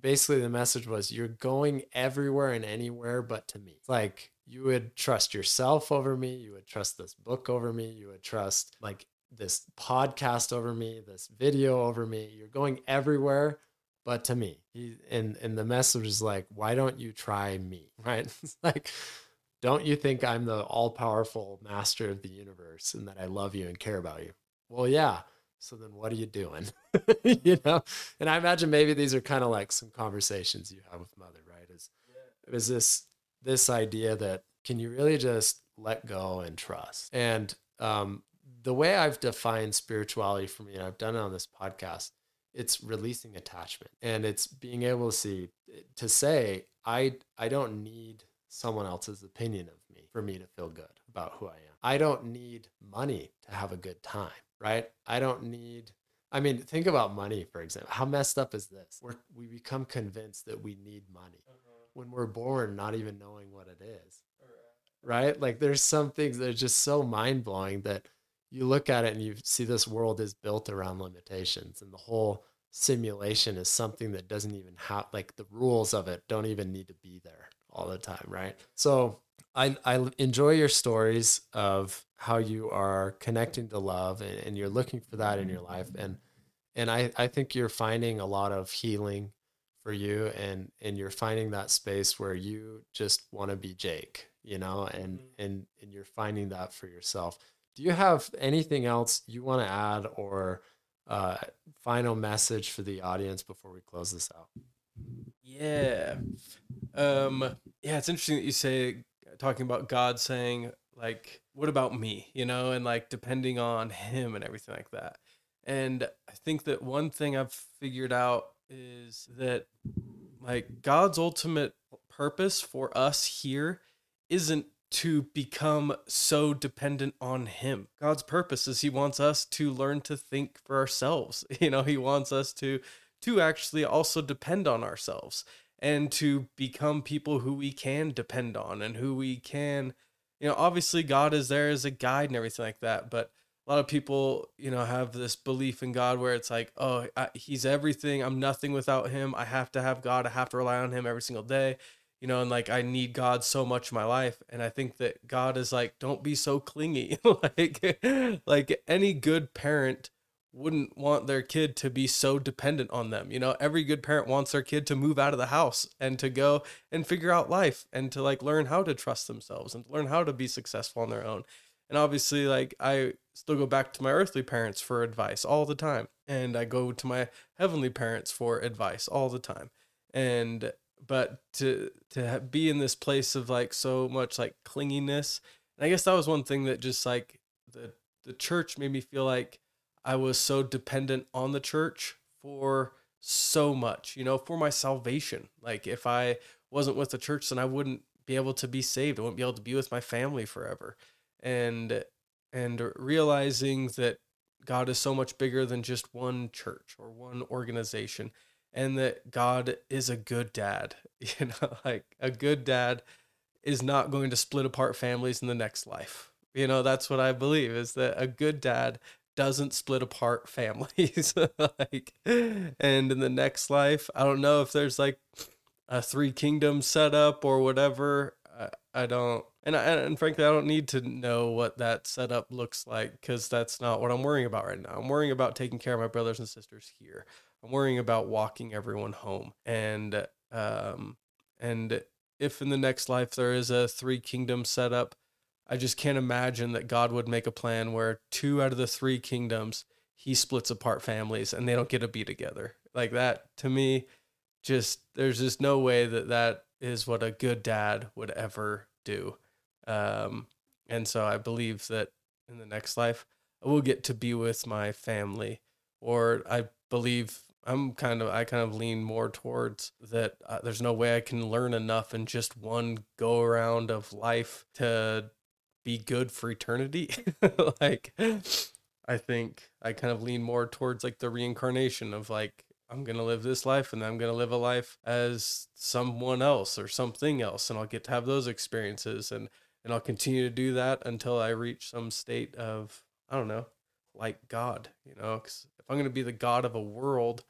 basically the message was, you're going everywhere and anywhere but to me. It's like, you would trust yourself over me. You would trust this book over me. You would trust like this podcast over me, this video over me. You're going everywhere but to me. And the message is like, why don't you try me, right? It's like, don't you think I'm the all-powerful master of the universe and that I love you and care about you? Well, yeah. So then what are you doing? You know? And I imagine maybe these are kind of like some conversations you have with Mother, right? Is this idea that, can you really just let go and trust? And, the way I've defined spirituality for me, and I've done it on this podcast, it's releasing attachment, and it's being able to say, I don't need someone else's opinion of me for me to feel good about who I am. I don't need money to have a good time, right? Think about money, for example. How messed up is this? We become convinced that we need money when we're born, not even knowing what it is, right? Like there's some things that are just so mind blowing that you look at it and you see this world is built around limitations, and the whole simulation is something that doesn't even have, like the rules of it don't even need to be there all the time, right? So I enjoy your stories of how you are connecting to love and you're looking for that in your life. And I think you're finding a lot of healing for you, and you're finding that space where you just want to be Jake, you know, and you're finding that for yourself. Do you have anything else you want to add or final message for the audience before we close this out? Yeah. Yeah, it's interesting that you say, talking about God saying, like, what about me? You know, and like depending on him and everything like that. And I think that one thing I've figured out is that like God's ultimate purpose for us here isn't to become so dependent on him. God's purpose is he wants us to learn to think for ourselves. You know, he wants us to actually also depend on ourselves and to become people who we can depend on and who we can, you know, obviously God is there as a guide and everything like that. But a lot of people, you know, have this belief in God where it's like, oh, he's everything. I'm nothing without him. I have to have God. I have to rely on him every single day, you know, and like, I need God so much in my life. And I think that God is like, don't be so clingy. like any good parent wouldn't want their kid to be so dependent on them. You know, every good parent wants their kid to move out of the house and to go and figure out life and to like learn how to trust themselves and learn how to be successful on their own. And obviously, like, I still go back to my earthly parents for advice all the time. And I go to my heavenly parents for advice all the time. And, but to be in this place of like so much like clinginess. And I guess that was one thing that just like the church made me feel like I was so dependent on the church for so much, you know, for my salvation. Like if I wasn't with the church, then I wouldn't be able to be saved. I wouldn't be able to be with my family forever. And realizing that God is so much bigger than just one church or one organization, and that God is a good dad, you know, like a good dad is not going to split apart families in the next life. You know, that's what I believe, is that a good dad doesn't split apart families. Like, and in the next life, I don't know if there's like a three kingdom setup or whatever. I don't. And frankly, I don't need to know what that setup looks like, because that's not what I'm worrying about right now. I'm worrying about taking care of my brothers and sisters here. I'm worrying about walking everyone home. And if in the next life there is a three kingdom setup, I just can't imagine that God would make a plan where two out of the three kingdoms, he splits apart families and they don't get to be together. Like that, to me, just there's just no way that is what a good dad would ever do. And so I believe that in the next life, I will get to be with my family, or I believe I kind of lean more towards that. There's no way I can learn enough in just one go around of life to be good for eternity. Like, I think I kind of lean more towards like the reincarnation of like, I'm going to live this life and I'm going to live a life as someone else or something else. And I'll get to have those experiences and I'll continue to do that until I reach some state of, I don't know, like God, you know, 'cause if I'm going to be the God of a world,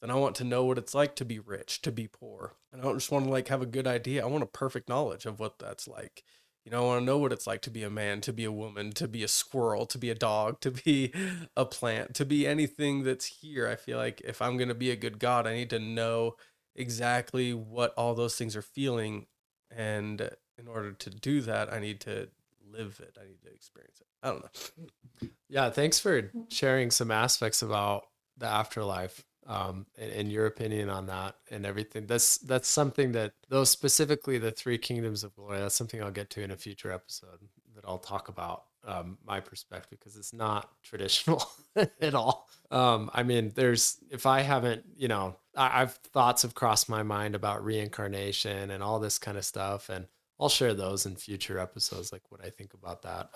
then I want to know what it's like to be rich, to be poor. And I don't just want to like have a good idea. I want a perfect knowledge of what that's like. You know, I want to know what it's like to be a man, to be a woman, to be a squirrel, to be a dog, to be a plant, to be anything that's here. I feel like if I'm going to be a good God, I need to know exactly what all those things are feeling. And in order to do that, I need to live it. I need to experience it. I don't know. Yeah. Thanks for sharing some aspects about the afterlife. And your opinion on that and everything. That's something that, though, specifically the three kingdoms of glory, that's something I'll get to in a future episode that I'll talk about, my perspective, because it's not traditional at all. I mean, if I haven't, you know, I've thoughts have crossed my mind about reincarnation and all this kind of stuff. And I'll share those in future episodes, like what I think about that.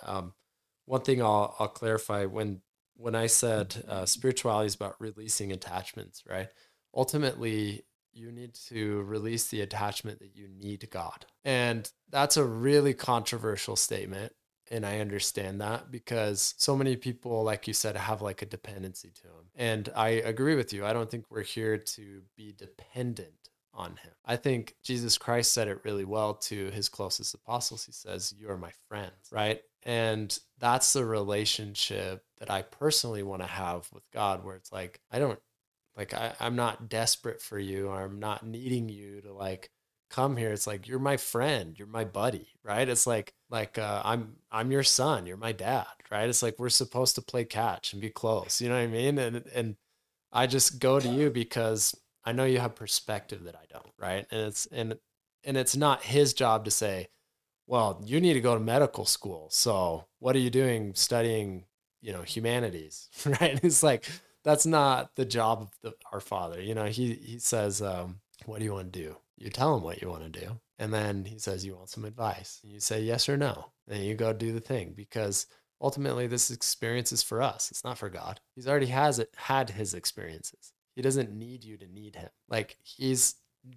One thing I'll clarify when I said spirituality is about releasing attachments, right? Ultimately, you need to release the attachment that you need God. And that's a really controversial statement. And I understand that, because so many people, like you said, have like a dependency to him. And I agree with you. I don't think we're here to be dependent on him. I think Jesus Christ said it really well to his closest apostles. He says, "You are my friends," right? And that's the relationship that I personally want to have with God, where it's like, I'm not desperate for you, or I'm not needing you to like come here, it's like, you're my friend, you're my buddy, right? It's like I'm your son, you're my dad, right? It's like, we're supposed to play catch and be close, you know what I mean? And I just go to you because I know you have perspective that I don't, right? And it's not his job to say, well, you need to go to medical school, so what are you doing studying, you know, humanities, right? It's like, that's not the job of our Father. You know, he says, what do you want to do? You tell him what you want to do. And then he says, you want some advice? And you say yes or no. And you go do the thing, because ultimately this experience is for us. It's not for God. He's already had his experiences. He doesn't need you to need him. Like, he's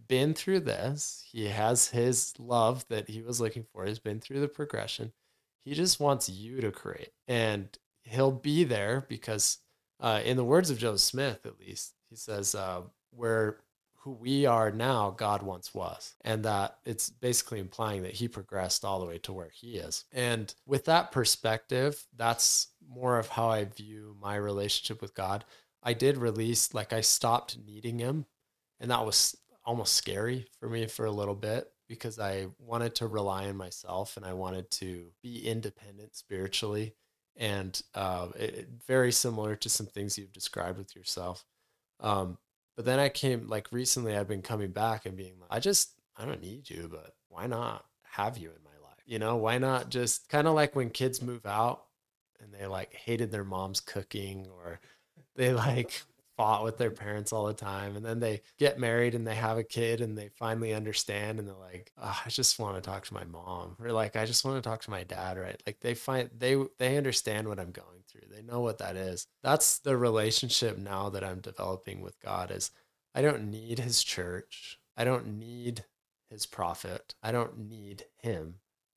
been through this. He has his love that he was looking for. He's been through the progression. He just wants you to create. And he'll be there because in the words of Joseph Smith, at least, he says, we're who we are now, God once was. And that it's basically implying that he progressed all the way to where he is. And with that perspective, that's more of how I view my relationship with God. I did release, like, I stopped needing him. And that was almost scary for me for a little bit, because I wanted to rely on myself and I wanted to be independent spiritually. And very similar to some things you've described with yourself. But then I came, like, recently I've been coming back and being like, I don't need you, but why not have you in my life? You know, why not just kind of like when kids move out and they like hated their mom's cooking, or they like fought with their parents all the time. And then they get married and they have a kid and they finally understand. And they're like, oh, I just want to talk to my mom. Or like, I just want to talk to my dad. Right. Like they understand what I'm going through. They know what that is. That's the relationship now that I'm developing with God, is I don't need his church. I don't need his prophet. I don't need him.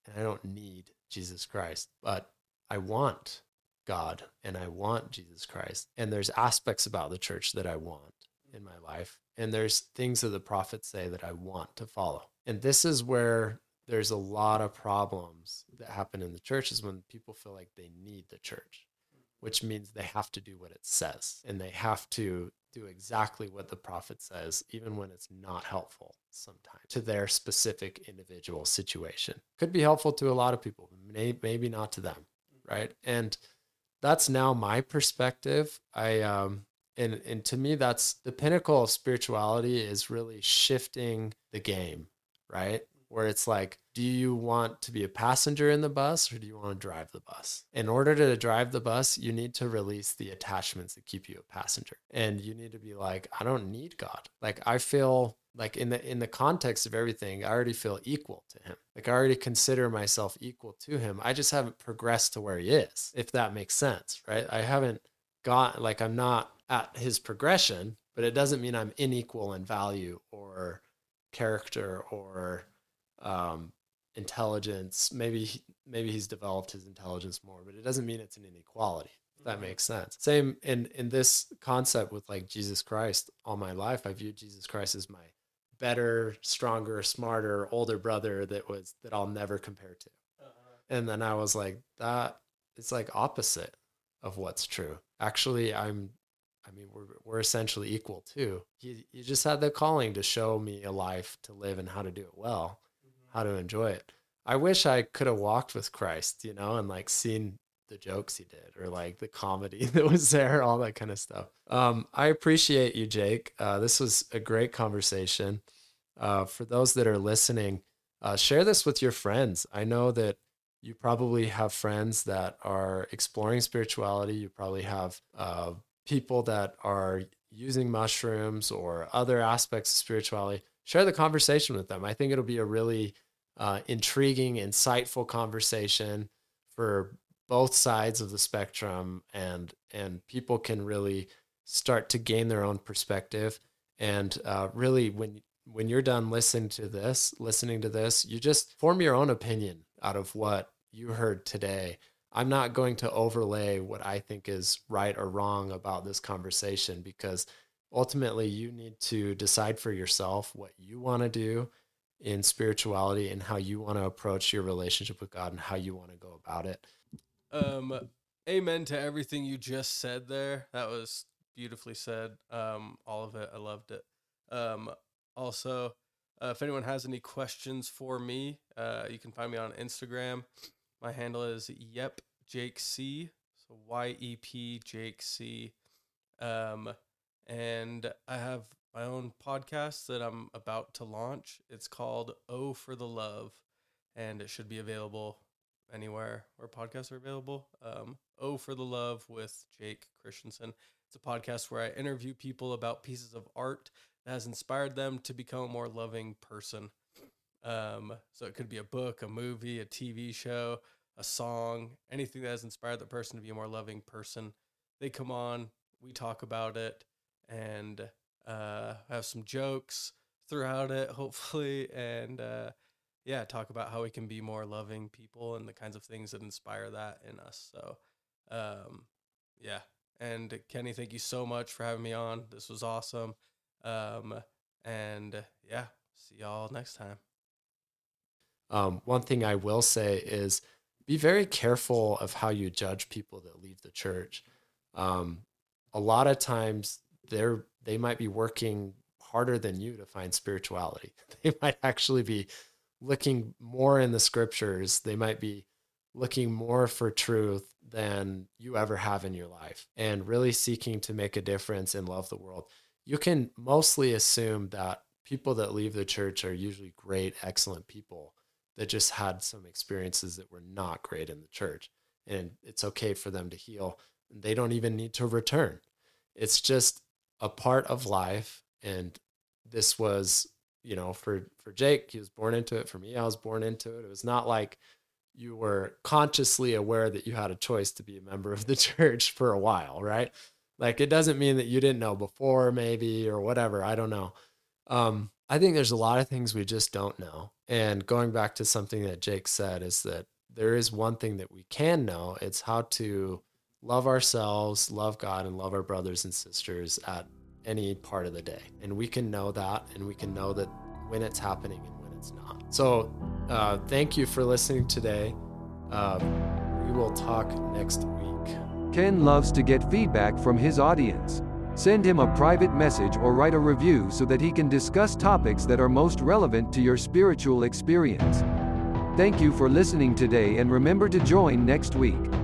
And I don't need Jesus Christ, but I want God and I want Jesus Christ. And there's aspects about the church that I want in my life. And there's things that the prophets say that I want to follow. And this is where there's a lot of problems that happen in the church, is when people feel like they need the church, which means they have to do what it says and they have to do exactly what the prophet says, even when it's not helpful sometimes to their specific individual situation. Could be helpful to a lot of people, maybe not to them, right? And that's now my perspective. And to me, that's the pinnacle of spirituality, is really shifting the game, right? Where it's like, do you want to be a passenger in the bus, or do you want to drive the bus? In order to drive the bus, you need to release the attachments that keep you a passenger. And you need to be like, I don't need God. Like, I feel like in the context of everything, I already feel equal to him. Like, I already consider myself equal to him. I just haven't progressed to where he is, if that makes sense, right? I haven't got, like, I'm not at his progression, but it doesn't mean I'm unequal in value or character or intelligence. Maybe he's developed his intelligence more, but it doesn't mean it's an inequality. That makes sense. Same in this concept with like Jesus Christ. All my life, I viewed Jesus Christ as my better, stronger, smarter, older brother that I'll never compare to. Uh-huh. And then I was like, that it's like opposite of what's true. Actually, we're essentially equal too. You just had the calling to show me a life to live and how to do it well, mm-hmm. how to enjoy it. I wish I could have walked with Christ, you know, and like seen the jokes he did, or like the comedy that was there, all that kind of stuff. I appreciate you, Jake. This was a great conversation. For those that are listening, share this with your friends. I know that you probably have friends that are exploring spirituality. You probably have people that are using mushrooms or other aspects of spirituality. Share the conversation with them. I think it'll be a really intriguing, insightful conversation for both sides of the spectrum, and people can really start to gain their own perspective. And really, when you're done listening to this, you just form your own opinion out of what you heard today. I'm not going to overlay what I think is right or wrong about this conversation, because ultimately you need to decide for yourself what you want to do in spirituality and how you want to approach your relationship with God and how you want to go about it. Amen to everything you just said there. That was beautifully said. All of it. I loved it. Also, If anyone has any questions for me, you can find me on Instagram. My handle is YepJakeC. So YEPJakeC. And I have my own podcast that I'm about to launch. It's called O for the Love, and it should be available anywhere where podcasts are available. O for the Love with Jake Christensen. It's a podcast where I interview people about pieces of art that has inspired them to become a more loving person. So it could be a book, a movie, a TV show, a song, anything that has inspired the person to be a more loving person. They come on, we talk about it, and have some jokes throughout it, hopefully, and talk about how we can be more loving people and the kinds of things that inspire that in us. So, And Kenny, thank you so much for having me on. This was awesome. See y'all next time. One thing I will say is be very careful of how you judge people that leave the church. A lot of times they might be working harder than you to find spirituality. They might actually be looking more in the scriptures. They might be looking more for truth than you ever have in your life and really seeking to make a difference and love the world. You can mostly assume that people that leave the church are usually great, excellent people that just had some experiences that were not great in the church. And it's okay for them to heal. They don't even need to return. It's just a part of life. And this was, for Jake, he was born into it. For me, I was born into it. It was not like you were consciously aware that you had a choice to be a member of the church for a while, right? Like, it doesn't mean that you didn't know before, maybe, or whatever. I don't know. I think there's a lot of things we just don't know. And going back to something that Jake said is that there is one thing that we can know. It's how to love ourselves, love God, and love our brothers and sisters at any part of the day. And we can know that, and we can know that when it's happening and when it's not. So thank you for listening today. We will talk next week. Ken loves to get feedback from his audience. Send him a private message or write a review so that he can discuss topics that are most relevant to your spiritual experience. Thank you for listening today, and remember to join next week.